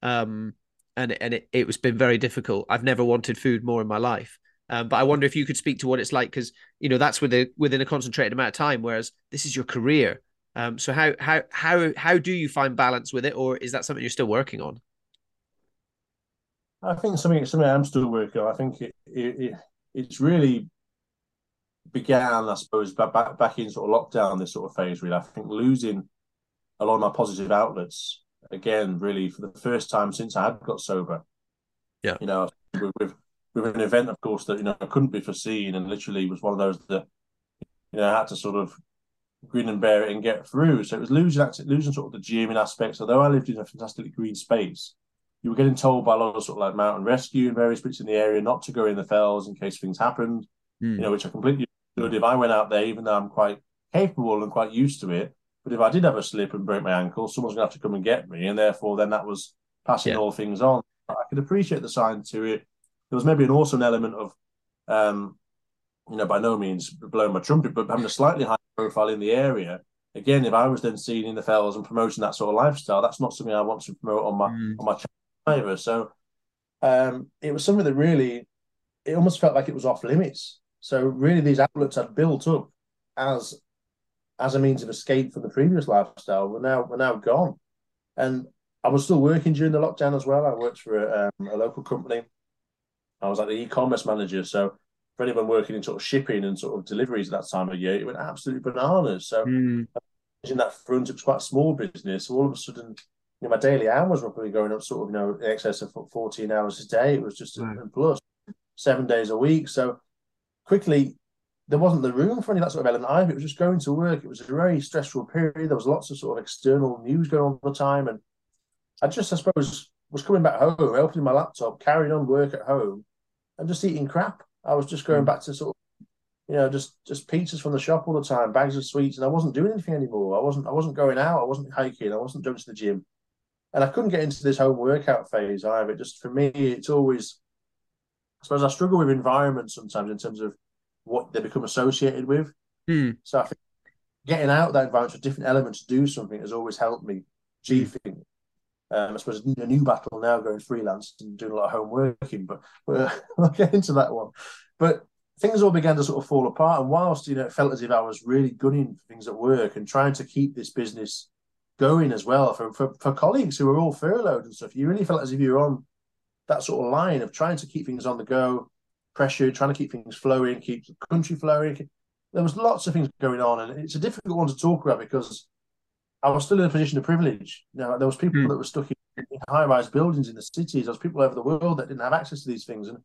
Um, and, and it, it was been very difficult. I've never wanted food more in my life. Um, but I wonder if you could speak to what it's like, because, you know, that's within, within a concentrated amount of time, whereas this is your career. Um, so how how how how do you find balance with it, or is that something you're still working on? I think something something I'm still working on. I think it it, it it's really began, I suppose, back back in sort of lockdown, this sort of phase. Really, I think losing a lot of my positive outlets again, really, for the first time since I had got sober. Yeah, you know, with, with with an event, of course, that, you know, couldn't be foreseen, and literally was one of those that, you know, I had to sort of grin and bear it and get through. So it was losing losing sort of the gym aspects. Although I lived in a fantastically green space, you were getting told by a lot of sort of like mountain rescue and various bits in the area not to go in the fells in case things happened, mm. you know, which I completely understood. If I went out there, even though I'm quite capable and quite used to it, but if I did have a slip and break my ankle, someone's going to have to come and get me, and therefore then that was passing yeah. all things on. I could appreciate the sign to it. There was maybe an awesome element of, um, you know, by no means blowing my trumpet, but having a slightly higher profile in the area. Again, if I was then seen in the fells and promoting that sort of lifestyle, that's not something I want to promote on my mm. on my channel either. So um, it was something that really, it almost felt like it was off limits. So really, these outlets had built up as as a means of escape from the previous lifestyle were now were now gone. And I was still working during the lockdown as well. I worked for a, um, a local company. I was like the e-commerce manager. So for anyone working in sort of shipping and sort of deliveries at that time of year, it went absolutely bananas. So mm. in that front, it was quite a small business. So all of a sudden, you know, my daily hours were probably going up sort of, you know, in excess of fourteen hours a day. It was just right. a plus, seven days a week. So quickly, there wasn't the room for any of that sort of element either. It was just going to work. It was a very stressful period. There was lots of sort of external news going on all the time. And I just, I suppose, was coming back home, opening my laptop, carrying on work at home, and just eating crap. I was just going back to sort of, you know, just just pizzas from the shop all the time, bags of sweets, and I wasn't doing anything anymore. I wasn't I wasn't going out. I wasn't hiking. I wasn't going to the gym, and I couldn't get into this home workout phase either. Just for me, it's always, I suppose, I struggle with environment sometimes in terms of what they become associated with. Mm. So I think getting out of that environment, a different element to do something, has always helped me. G mm. thing. Um, I suppose a new battle now, going freelance and doing a lot of home working, but uh, we'll get into that one. But things all began to sort of fall apart. And whilst, you know, it felt as if I was really gunning for things at work and trying to keep this business going as well for, for, for colleagues who were all furloughed and stuff, you really felt as if you were on that sort of line of trying to keep things on the go, pressure, trying to keep things flowing, keep the country flowing. There was lots of things going on, and it's a difficult one to talk about because I was still in a position of privilege. You know, there was people mm. that were stuck in high-rise buildings in the cities. There was people over the world that didn't have access to these things. And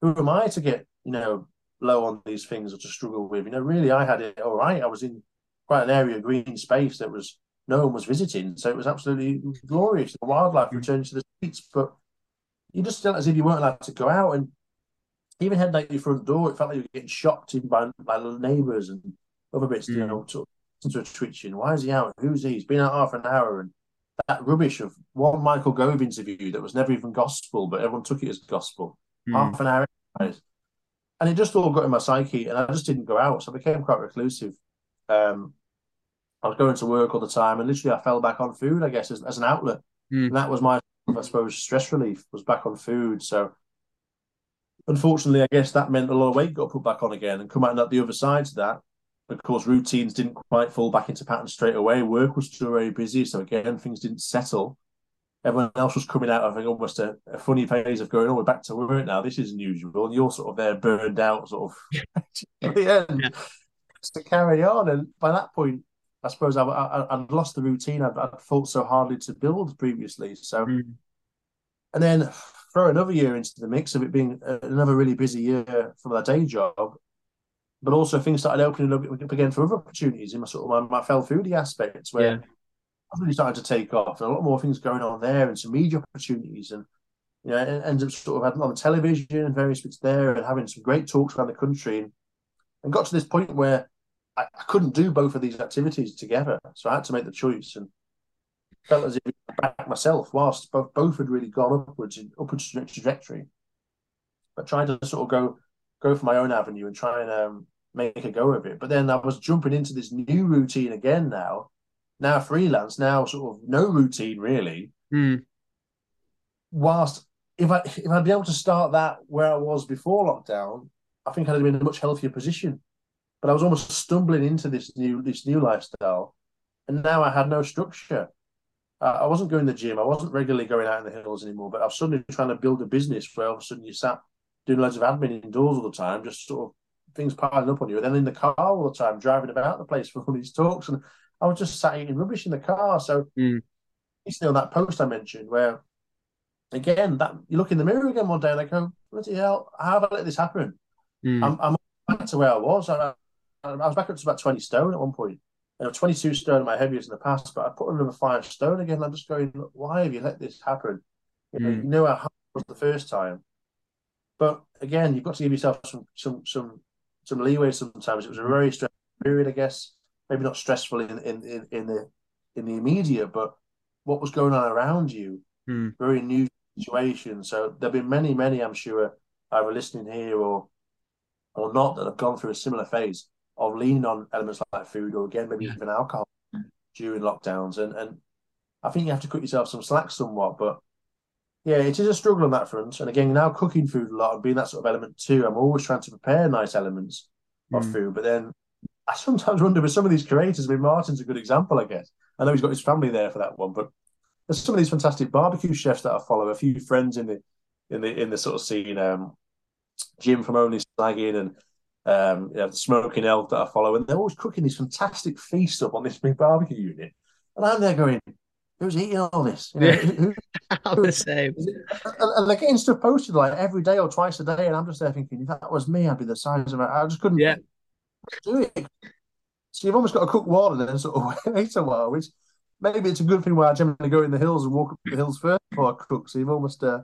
who am I to get, you know, low on these things or to struggle with? You know, really, I had it all right. I was in quite an area of green space that was no one was visiting, so it was absolutely glorious. The wildlife returned to the streets, but you just felt as if you weren't allowed to go out. And even heading out your front door, it felt like you were getting shocked in by, by neighbours and other bits, yeah. you know, sort of into a twitching. Why is he out? Who's he? He's been out half an hour. And that rubbish of one Michael Gove interview that was never even gospel, but everyone took it as gospel. Mm. Half an hour. And it just all got in my psyche, and I just didn't go out. So I became quite reclusive. Um, I was going to work all the time, and literally I fell back on food, I guess, as, as an outlet. Mm. And that was my, I suppose, stress relief, was back on food. So unfortunately, I guess that meant a lot of weight got put back on again, and come out and the other side to that. Of course, routines didn't quite fall back into pattern straight away. Work was still very busy, so again, things didn't settle. Everyone else was coming out of almost a, a funny phase of going, oh, we're back to work now. This isn't usual. And you're sort of there burned out, sort of, at the end, yeah. to carry on. And by that point, I suppose I, I, I'd lost the routine I'd, I'd fought so hardly to build previously. So, mm. and then throw another year into the mix of it being another really busy year from that day job. But also things started opening up again for other opportunities in my sort of my, my Fell Foodie aspects, where yeah. I really started to take off, and a lot more things going on there, and some media opportunities, and you know, and ended up sort of having on television and various bits there, and having some great talks around the country, and, and got to this point where I, I couldn't do both of these activities together, so I had to make the choice, and felt as if I backed myself whilst both both had really gone upwards in upwards trajectory, but trying to sort of go. go for my own avenue and try and um, make a go of it. But then I was jumping into this new routine again now, now freelance, now sort of no routine really. Mm. Whilst if, I, if I'd been able to start that where I was before lockdown, I think I'd have been in a much healthier position. But I was almost stumbling into this new this new lifestyle. And now I had no structure. Uh, I wasn't going to the gym. I wasn't regularly going out in the hills anymore, but I was suddenly trying to build a business where all of a sudden you sat doing loads of admin indoors all the time, just sort of things piling up on you. And then in the car all the time, driving about the place for all these talks. And I was just sat eating rubbish in the car. So mm. it's on that post I mentioned where, again, that you look in the mirror again one day and I go, what the hell, how have I let this happen? Mm. I'm, I'm back to where I was. I, I was back up to about twenty stone at one point. And I was twenty-two stone, my heaviest in the past, but I put another five stone again. And I'm just going, why have you let this happen? You know, mm. you know how hard it was the first time. But again, you've got to give yourself some some some some leeway sometimes. It was a very stressful period, I guess. Maybe not stressful in in, in, in the in the immediate, but what was going on around you, mm. very new situation. So there've been many, many, I'm sure, either listening here or or not, that have gone through a similar phase of leaning on elements like food or again maybe yeah. even alcohol during lockdowns. And and I think you have to cut yourself some slack somewhat, but yeah, it is a struggle on that front. And again, now cooking food a lot and being that sort of element too, I'm always trying to prepare nice elements mm. of food. But then I sometimes wonder with some of these creators, I mean, Martin's a good example, I guess. I know he's got his family there for that one, but there's some of these fantastic barbecue chefs that I follow, a few friends in the in the in the sort of scene, um, Jim from Only Snagging and um, you know, the Smoking Elf that I follow, and they're always cooking these fantastic feasts up on this big barbecue unit. And I'm there going, who's eating all this? You know, who, I'm the same. And they're getting stuff posted like every day or twice a day, and I'm just there thinking, if that was me, I'd be the size of it. I just couldn't yeah. do it. So you've almost got to cook water and then sort of wait a while, which maybe it's a good thing where I generally go in the hills and walk up the hills first before I cook. So you've almost uh,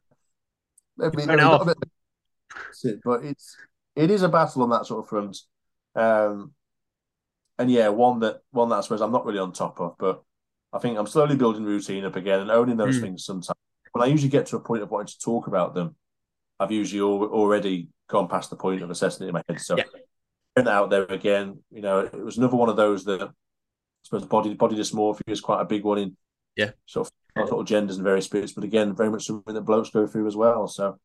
maybe you've got a bit of... But it's it is a battle on that sort of front, um, and yeah, one that one that I suppose I'm not really on top of, but. I think I'm slowly building routine up again and owning those mm. things sometimes. When I usually get to a point of wanting to talk about them, I've usually al already gone past the point of assessing it in my head. So, yeah. getting out there again, you know, it was another one of those that I suppose body body dysmorphia is quite a big one in yeah. sort of all sort of genders and various spirits, but again, very much something that blokes go through as well. So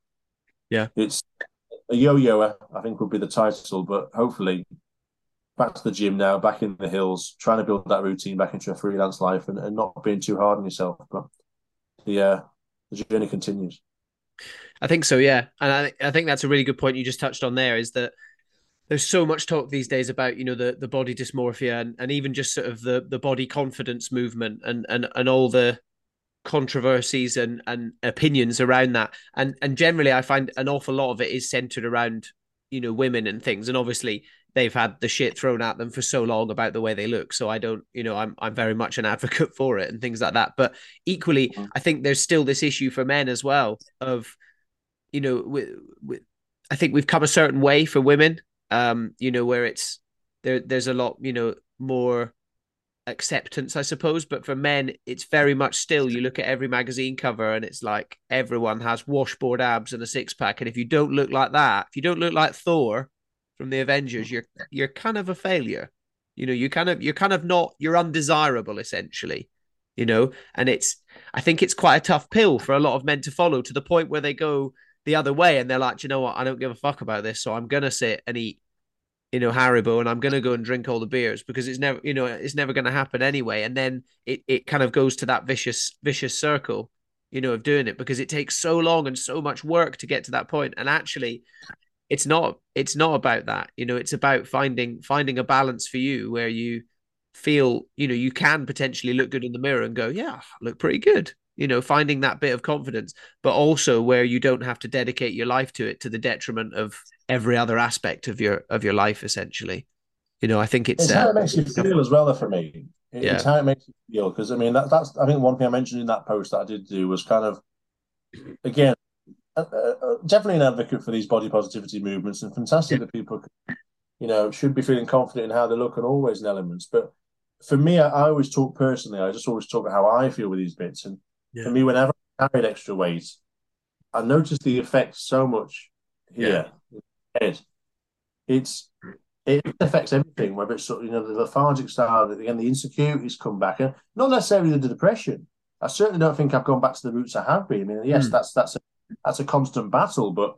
yeah, it's a yo-yo, I think, would be the title, but hopefully back to the gym now, back in the hills, trying to build that routine back into a freelance life, and, and not being too hard on yourself. But the, uh, the journey continues. I think so, yeah. And I, I think that's a really good point you just touched on there, is that there's so much talk these days about, you know, the, the body dysmorphia and, and even just sort of the, the body confidence movement and, and, and all the controversies and, and opinions around that. And, and generally, I find an awful lot of it is centered around, you know, women and things. And obviously they've had the shit thrown at them for so long about the way they look. So I don't, you know, I'm I'm very much an advocate for it and things like that. But equally, I think there's still this issue for men as well of, you know, we, we, I think we've come a certain way for women, um, you know, where it's there. There's a lot, you know, more acceptance, I suppose. But for men, it's very much still, you look at every magazine cover and it's like everyone has washboard abs and a six pack. And if you don't look like that, if you don't look like Thor from the Avengers, you're you're kind of a failure. You know, you kind of you're kind of not you're undesirable, essentially. You know, and it's I think it's quite a tough pill for a lot of men to follow, to the point where they go the other way and they're like, do you know what, I don't give a fuck about this, so I'm gonna sit and eat, you know, Haribo, and I'm gonna go and drink all the beers because it's never, you know, it's never gonna happen anyway. And then it it kind of goes to that vicious vicious circle, you know, of doing it, because it takes so long and so much work to get to that point. And actually, it's not it's not about that, you know. It's about finding finding a balance for you where you feel, you know, you can potentially look good in the mirror and go, yeah, I look pretty good, you know, finding that bit of confidence, but also where you don't have to dedicate your life to it to the detriment of every other aspect of your of your life, essentially. You know, I think it's, it's uh, how it makes you feel as well. For me, it, yeah. It's how it makes you feel, because I mean that, that's I think one thing I mentioned in that post that I did do was kind of again. Uh, uh, definitely an advocate for these body positivity movements, and fantastic yeah. that people, you know, should be feeling confident in how they look and always in elements. But for me, I, I always talk personally. I just always talk about how I feel with these bits. And yeah. for me, whenever I carried extra weight, I noticed the effect so much here. Yeah. It, it's it affects everything. Whether it's, you know, the lethargic style, again, the insecurities come back, and not necessarily the depression. I certainly don't think I've gone back to the roots I have been. I mean, yes, mm. that's that's. A, That's a constant battle, but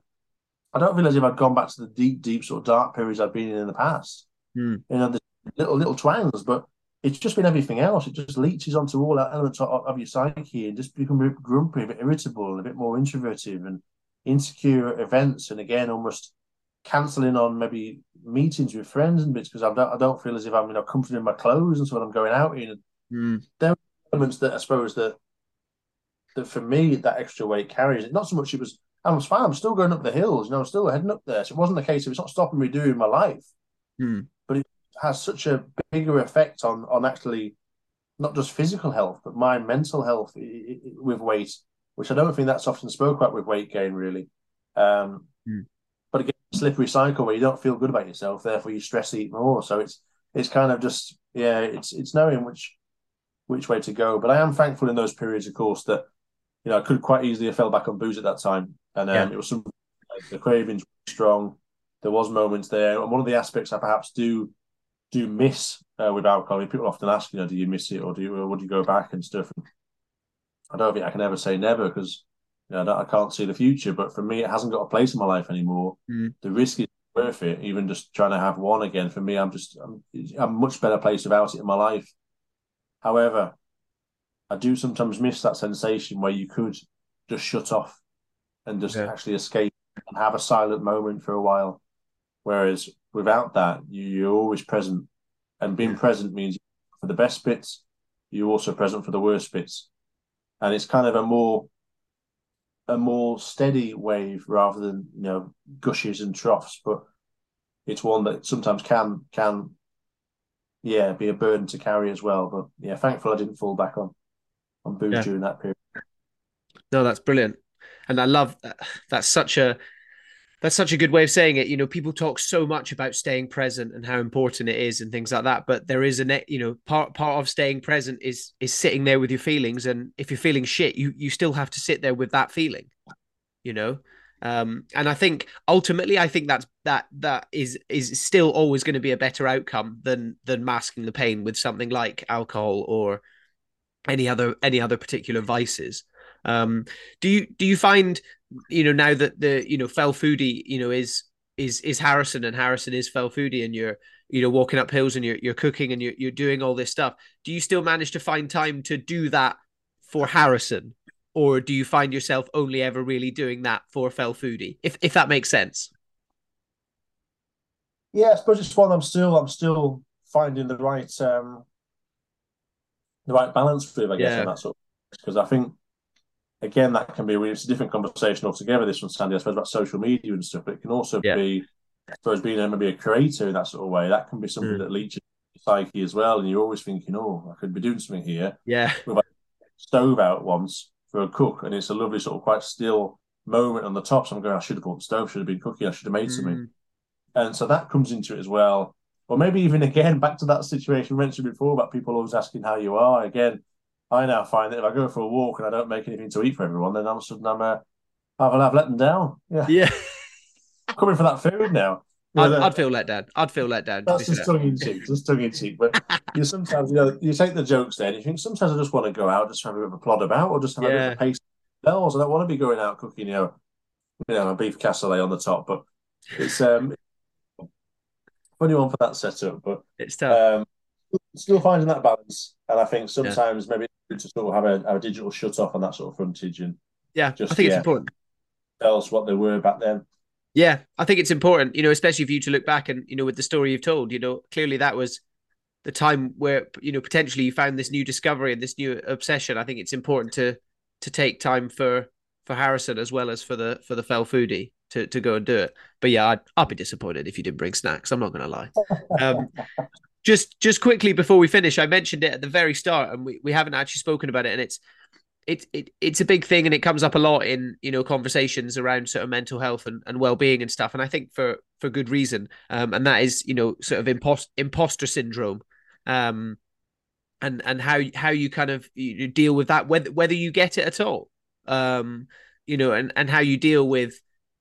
I don't feel as if I've gone back to the deep, deep sort of dark periods I've been in in the past. Mm. You know, the little, little twangs, but it's just been everything else. It just leaches onto all elements of, of your psyche, and just become a bit grumpy, a bit irritable, a bit more introverted and insecure at events. And again, almost cancelling on maybe meetings with friends and bits, because I don't, I don't feel as if I'm, you know, comfortable in my clothes and so when I'm going out in. Mm. There are elements that I suppose that. That for me, that extra weight carries it. Not so much it was, I was fine, I'm still going up the hills, you know, I'm still heading up there. So it wasn't the case of it's not stopping me doing my life. Mm. But it has such a bigger effect on on actually not just physical health, but my mental health it, it, with weight, which I don't think that's often spoke about with weight gain, really. Um, mm. But again, slippery cycle where you don't feel good about yourself, therefore you stress eat more. So it's it's kind of just, yeah, it's it's knowing which which way to go. But I am thankful in those periods, of course, that you know, I could quite easily have fell back on booze at that time. And um, yeah. it was something like the cravings were strong. There was moments there. And one of the aspects I perhaps do do miss uh, with alcohol, I mean, people often ask, you know, do you miss it or do you, or would you go back and stuff? And I don't think I can ever say never, because you know, I can't see the future. But for me, it hasn't got a place in my life anymore. Mm. The risk is worth it. Even just trying to have one again, for me, I'm just I'm, I'm much better placed without it in my life. However, I do sometimes miss that sensation where you could just shut off and just yeah. actually escape and have a silent moment for a while. Whereas without that, you, you're always present. And being present means for the best bits, you're also present for the worst bits. And it's kind of a more a more steady wave rather than, you know, gushes and troughs. But it's one that sometimes can can yeah, be a burden to carry as well. But yeah, thankful I didn't fall back on. on booze yeah. during that period. No, that's brilliant. And I love that. That's such a, that's such a good way of saying it. You know, people talk so much about staying present and how important it is and things like that. But there is a, you know, part, part of staying present is, is sitting there with your feelings. And if you're feeling shit, you, you still have to sit there with that feeling, you know? Um, and I think ultimately, I think that's, that, that is, is still always going to be a better outcome than, than masking the pain with something like alcohol or, any other any other particular vices. Um, do you do you find, you know, now that the, you know, Fell Foodie, you know, is is is Harrison, and Harrison is Fell Foodie, and you're, you know, walking up hills and you're you're cooking and you're you're doing all this stuff, do you still manage to find time to do that for Harrison, or do you find yourself only ever really doing that for Fell Foodie, if if that makes sense? Yeah, I suppose it's one I'm still I'm still finding the right um the right balance with, I guess, yeah. And that sort of, because I think, again, that can be really, it's a different conversation altogether, this one, Sandy, I suppose, about social media and stuff, but it can also yeah. be, I suppose, being a, maybe a creator in that sort of way, that can be something mm. that leaches your psyche as well, and you're always thinking, oh, I could be doing something here. Yeah. We've had a stove out once for a cook, and it's a lovely sort of quite still moment on the top, so I'm going, I should have bought the stove, should have been cooking, I should have made mm. something. And so that comes into it as well. Or maybe even, again, back to that situation we mentioned before about people always asking how you are. Again, I now find that if I go for a walk and I don't make anything to eat for everyone, then all of a sudden I'm a, I've, I've let them down. Yeah. yeah. Coming for that food now. I'd, know, I'd feel let down. I'd feel let down. That's just tongue in cheek. Just tongue in cheek. But you sometimes, you know, you take the jokes there and you think, sometimes I just want to go out, just have a bit of a plod about, or just have yeah. a bit of a paste. No, I don't want to be going out cooking, you know, you know, a beef cassoulet on the top. But it's um, funny one for that setup. But it's tough. Um, still finding that balance, and I think sometimes yeah. maybe to sort of have a, a digital shut off on that sort of frontage, and yeah, just, I think yeah, it's important. Tell us what they were back then. Yeah, I think it's important, you know, especially for you to look back and, you know, with the story you've told, you know, clearly that was the time where, you know, potentially you found this new discovery and this new obsession. I think it's important to to take time for for Harrison as well as for the for the Fell Foodie to to go and do it. But yeah, I'd, I'd be disappointed if you didn't bring snacks. I'm not going to lie. Um, Just just quickly before we finish, I mentioned it at the very start, and we, we haven't actually spoken about it, and it's it, it it's a big thing, and it comes up a lot in, you know, conversations around sort of mental health and, and well-being and stuff, and I think for for good reason, um, and that is, you know, sort of impost, imposter syndrome, um, and and how how you kind of you deal with that, whether whether you get it at all, um, you know, and, and how you deal with,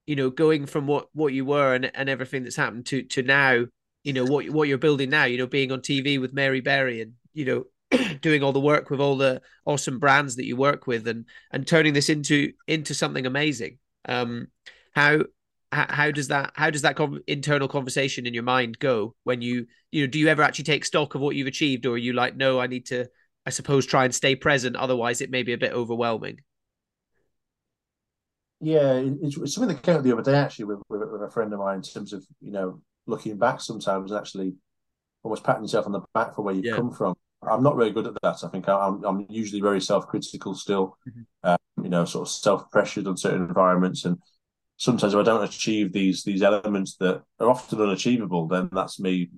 you know, going from what, what you were and, and everything that's happened to to now. You know, what what you're building now, you know, being on T V with Mary Berry and, you know, doing all the work with all the awesome brands that you work with, and and turning this into into something amazing. Um, how how does that how does that internal conversation in your mind go when you, you know, do you ever actually take stock of what you've achieved, or are you like, no, I need to, I suppose, try and stay present, otherwise it may be a bit overwhelming? Yeah, it's, it's something that came up the other day actually with, with, with a friend of mine in terms of, you know, looking back sometimes and actually almost patting yourself on the back for where you've yeah. come from. I'm not really good at that. I think I'm, I'm usually very self-critical still, mm-hmm. uh, you know, sort of self-pressured on certain environments. And sometimes if I don't achieve these these elements that are often unachievable, then that's me,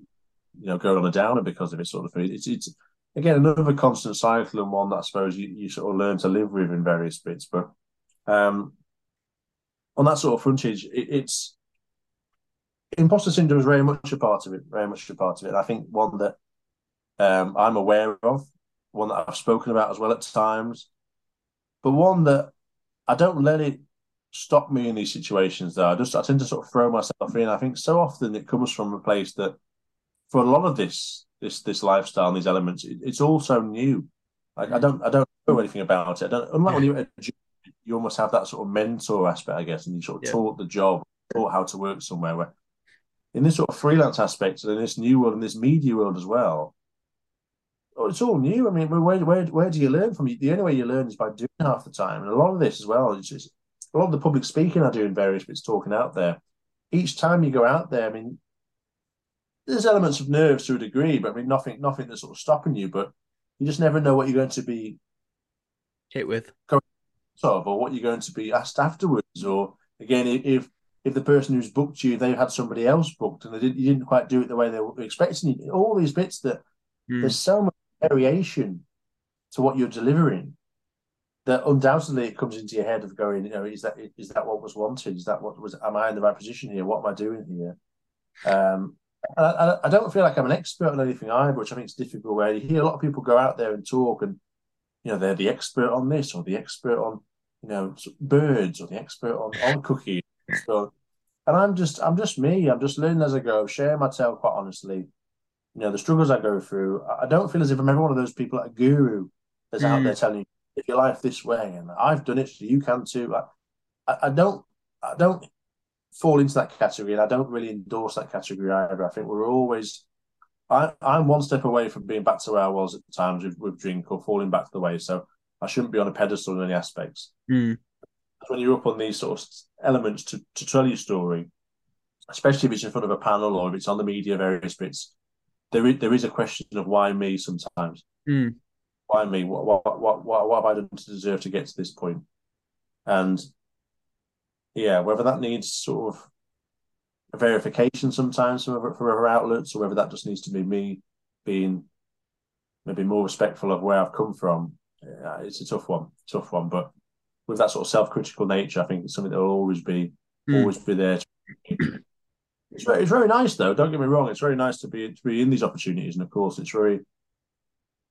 you know, going on a downer because of it sort of thing. It's, it's again, another constant cycle, and one that I suppose you, you sort of learn to live with in various bits. But um, on that sort of frontage, it, it's, imposter syndrome is very much a part of it, very much a part of it. And I think one that um, I'm aware of, one that I've spoken about as well at times, but one that I don't let it stop me in these situations, though. I just I tend to sort of throw myself in. I think so often it comes from a place that for a lot of this this this lifestyle and these elements, it, it's all so new. Like, I don't I don't know anything about it. I don't, unlike when you're at a job, you almost have that sort of mentor aspect, I guess, and you sort of yeah. taught the job, taught how to work somewhere where. In this sort of freelance aspect, and in this new world, in this media world as well, oh, it's all new. I mean, where, where where do you learn from? The only way you learn is by doing half the time. And a lot of this as well, it's just a lot of the public speaking I do in various bits, talking out there. Each time you go out there, I mean, there's elements of nerves to a degree, but I mean, nothing nothing that's sort of stopping you. But you just never know what you're going to be hit with, sort of, or what you're going to be asked afterwards. Or again, if If the person who's booked you, they've had somebody else booked, and they didn't, you didn't quite do it the way they were expecting you. All these bits that mm. there's so much variation to what you're delivering that undoubtedly it comes into your head of going, you know, is that is that what was wanted? Is that what was? Am I in the right position here? What am I doing here? Um, and I, I don't feel like I'm an expert on anything either, which I think is difficult. Where you hear a lot of people go out there and talk, and you know they're the expert on this or the expert on you know birds or the expert on on cooking. So, and I'm just, I'm just me. I'm just learning as I go, sharing my tale quite honestly. You know, the struggles I go through, I don't feel as if I'm ever one of those people, a guru, that's mm. out there telling you live your life this way, and I've done it, so you can too. Like, I, I don't, I don't fall into that category, and I don't really endorse that category either. I think we're always, I, I'm one step away from being back to where I was at times with, with drink or falling back to the way. So I shouldn't be on a pedestal in any aspects. Mm. When you're up on these sort of elements to, to tell your story, especially if it's in front of a panel or if it's on the media, various bits, there is, there is a question of why me sometimes. Mm. Why me? What, what what what what have I done to deserve to get to this point? And yeah, whether that needs sort of a verification sometimes for other, for other outlets, or whether that just needs to be me being maybe more respectful of where I've come from. Yeah, it's a tough one, tough one. But with that sort of self-critical nature, I think it's something that will always be mm. always be there. It's very, it's very nice though. Don't get me wrong. It's very nice to be to be in these opportunities, and of course, it's very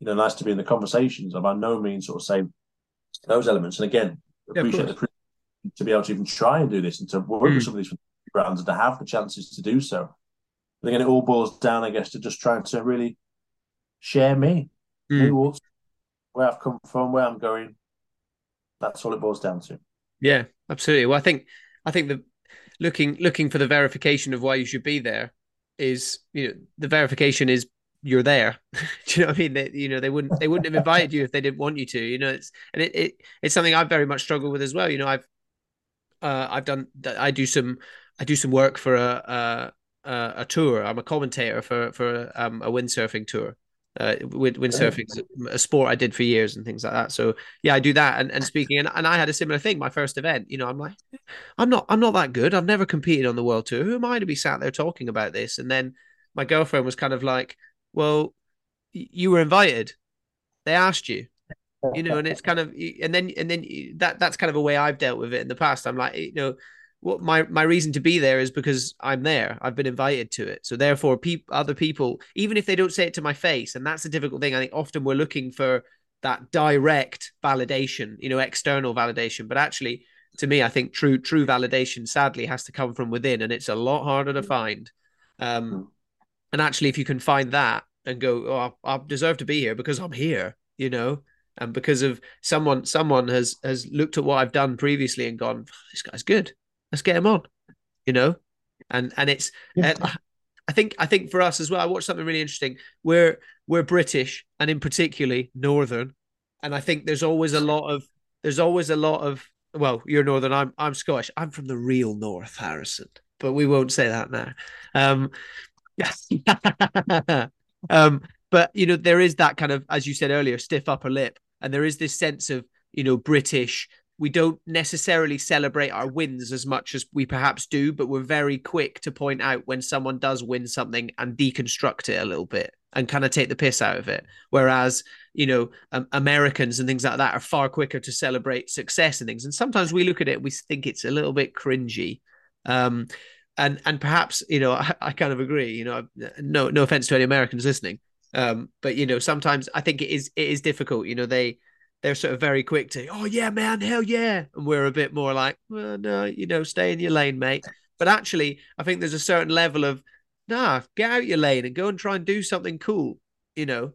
you know nice to be in the conversations. I by no means sort of saying those elements. And again, yeah, appreciate the to be able to even try and do this and to work mm. with some of these brands and to have the chances to do so. And again, it all boils down, I guess, to just trying to really share me, mm. who, where I've come from, where I'm going. That's all it boils down to. Yeah, absolutely. Well, I think I think the looking looking for the verification of why you should be there is, you know, the verification is you're there. Do you know what I mean? They, you know, they wouldn't they wouldn't have invited you if they didn't want you to. You know, it's and it, it it's something I've very much struggled with as well. You know, I've uh, I've done I do some I do some work for a a, a tour. I'm a commentator for for um, a windsurfing tour. Uh, wind windsurfing is a sport I did for years and things like that. So yeah, I do that and, and speaking and, and I had a similar thing. My first event, you know, I'm like, I'm not I'm not that good. I've never competed on the world tour. Who am I to be sat there talking about this? And then my girlfriend was kind of like, well, you were invited. They asked you, you know, and it's kind of and then and then that that's kind of a way I've dealt with it in the past. I'm like, you know, what my, my reason to be there is because I'm there. I've been invited to it. So therefore, pe- other people, even if they don't say it to my face, and that's a difficult thing. I think often we're looking for that direct validation, you know, external validation. But actually, to me, I think true true validation, sadly, has to come from within. And it's a lot harder to find. Um, and actually, if you can find that and go, oh, I, I deserve to be here because I'm here, you know. And because of someone, someone has has looked at what I've done previously and gone, this guy's good. Let's get him on, you know, and and it's yeah. uh, I think I think for us as well. I watched something really interesting. We're we're British and in particularly Northern, and I think there's always a lot of there's always a lot of well, you're Northern. I'm I'm Scottish. I'm from the real North, Harrison, but we won't say that now. Um, yes, um, but you know there is that kind of, as you said earlier, stiff upper lip, and there is this sense of you know British. We don't necessarily celebrate our wins as much as we perhaps do, but we're very quick to point out when someone does win something and deconstruct it a little bit and kind of take the piss out of it. Whereas, you know, um, Americans and things like that are far quicker to celebrate success and things. And sometimes we look at it, we think it's a little bit cringy. Um, and and perhaps, you know, I, I kind of agree, you know, no, no offense to any Americans listening. Um, but, you know, sometimes I think it is, it is difficult. You know, they, They're sort of very quick to, oh, yeah, man, hell yeah. And we're a bit more like, well, no, you know, stay in your lane, mate. But actually, I think there's a certain level of, nah, get out your lane and go and try and do something cool, you know.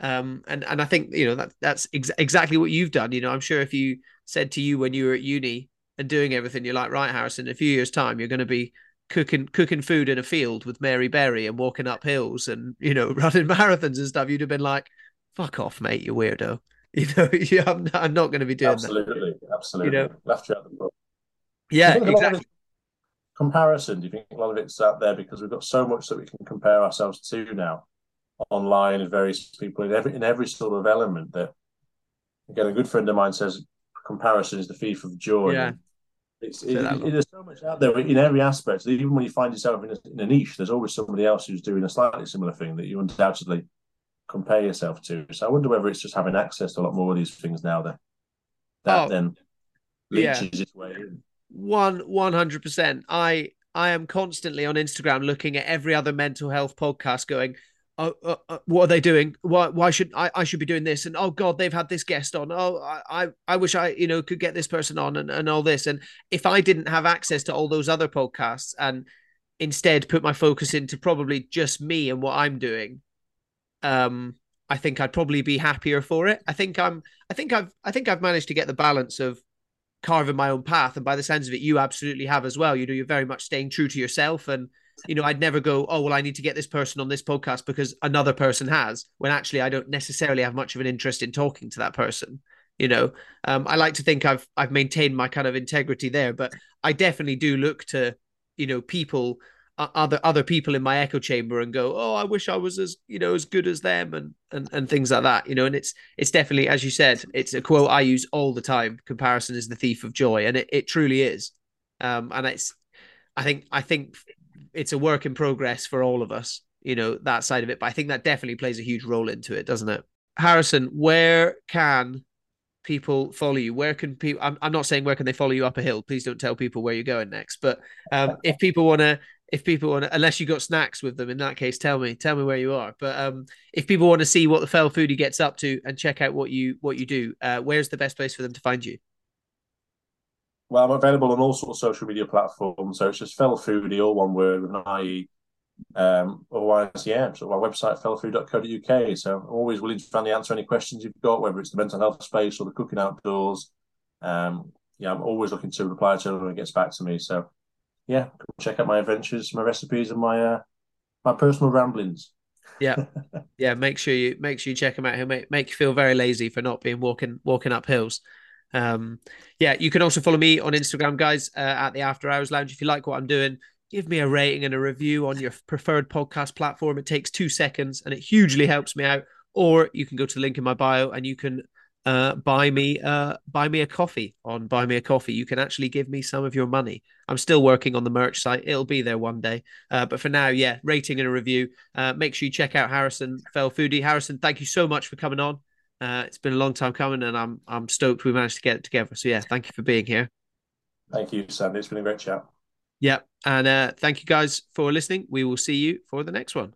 Um, and, and I think, you know, that that's ex- exactly what you've done. You know, I'm sure if you said to you when you were at uni and doing everything, you're like, right, Harrison, in a few years' time, you're going to be cooking cooking food in a field with Mary Berry and walking up hills and, you know, running marathons and stuff. You'd have been like, fuck off, mate, you weirdo. You know, yeah, I'm not, I'm not going to be doing absolutely, that. Absolutely, absolutely. You know? Left you out the book. Yeah, exactly. Comparison, do you think a lot of it's out there because we've got so much that we can compare ourselves to now online and various people in every in every sort of element that, again, a good friend of mine says comparison is the thief of joy. Yeah. It's, it, it, there's so much out there in every aspect. Even when you find yourself in a, in a niche, there's always somebody else who's doing a slightly similar thing that you undoubtedly compare yourself to. So I wonder whether it's just having access to a lot more of these things now that that oh, then leaches yeah. its way in. One one hundred percent. I I am constantly on Instagram looking at every other mental health podcast, going, oh, oh, oh what are they doing? Why why should I I should be doing this? And oh God, they've had this guest on. Oh I I, I wish I you know could get this person on and, and all this. And if I didn't have access to all those other podcasts and instead put my focus into probably just me and what I'm doing. Um, I think I'd probably be happier for it. I think I'm, I think I've, I think I've managed to get the balance of carving my own path. And by the sounds of it, you absolutely have as well. You know, you're very much staying true to yourself. And, you know, I'd never go, oh, well, I need to get this person on this podcast because another person has, when actually I don't necessarily have much of an interest in talking to that person. You know, um, I like to think I've, I've maintained my kind of integrity there, but I definitely do look to, you know, people, uh, other, other people in my echo chamber and go, oh, I wish I was as, you know, as good as them and, and, and things like that, you know. And it's, it's definitely, as you said, it's a quote I use all the time. Comparison is the thief of joy. And it, it truly is. Um, and it's, I think, I think it's a work in progress for all of us, you know, that side of it. But I think that definitely plays a huge role into it, doesn't it? Harrison, where can people follow you? Where can people, I'm, I'm not saying where can they follow you up a hill, please don't tell people where you're going next, but um if people want to if people want to unless you got snacks with them, in that case tell me tell me where you are, but um if people want to see what the Fell Foodie gets up to and check out what you what you do, uh where's the best place for them to find you? Well, I'm available on all sorts of social media platforms, so it's just Fell Foodie, all one word with an I E. Um, otherwise, yeah, so my website fell foodie dot co dot U K. So I'm always willing to finally answer any questions you've got, whether it's the mental health space or the cooking outdoors. Um, yeah, I'm always looking to reply to everyone who gets back to me. So yeah, check out my adventures, my recipes, and my uh, my personal ramblings. Yeah, yeah. Make sure you make sure you check them out. He'll make make you feel very lazy for not being walking walking up hills. Um, yeah, you can also follow me on Instagram, guys, uh, at the After Hours Lounge. If you like what I'm doing, give me a rating and a review on your preferred podcast platform. It takes two seconds and it hugely helps me out. Or you can go to the link in my bio and you can uh, buy me uh, buy me a coffee on Buy Me a Coffee. You can actually give me some of your money. I'm still working on the merch site. It'll be there one day. Uh, but for now, yeah, rating and a review. Uh, make sure you check out Harrison, Fell Foodie. Harrison, thank you so much for coming on. Uh, it's been a long time coming and I'm, I'm stoked we managed to get it together. So yeah, thank you for being here. Thank you, Sandy. It's been a great chat. Yep. And uh, thank you guys for listening. We will see you for the next one.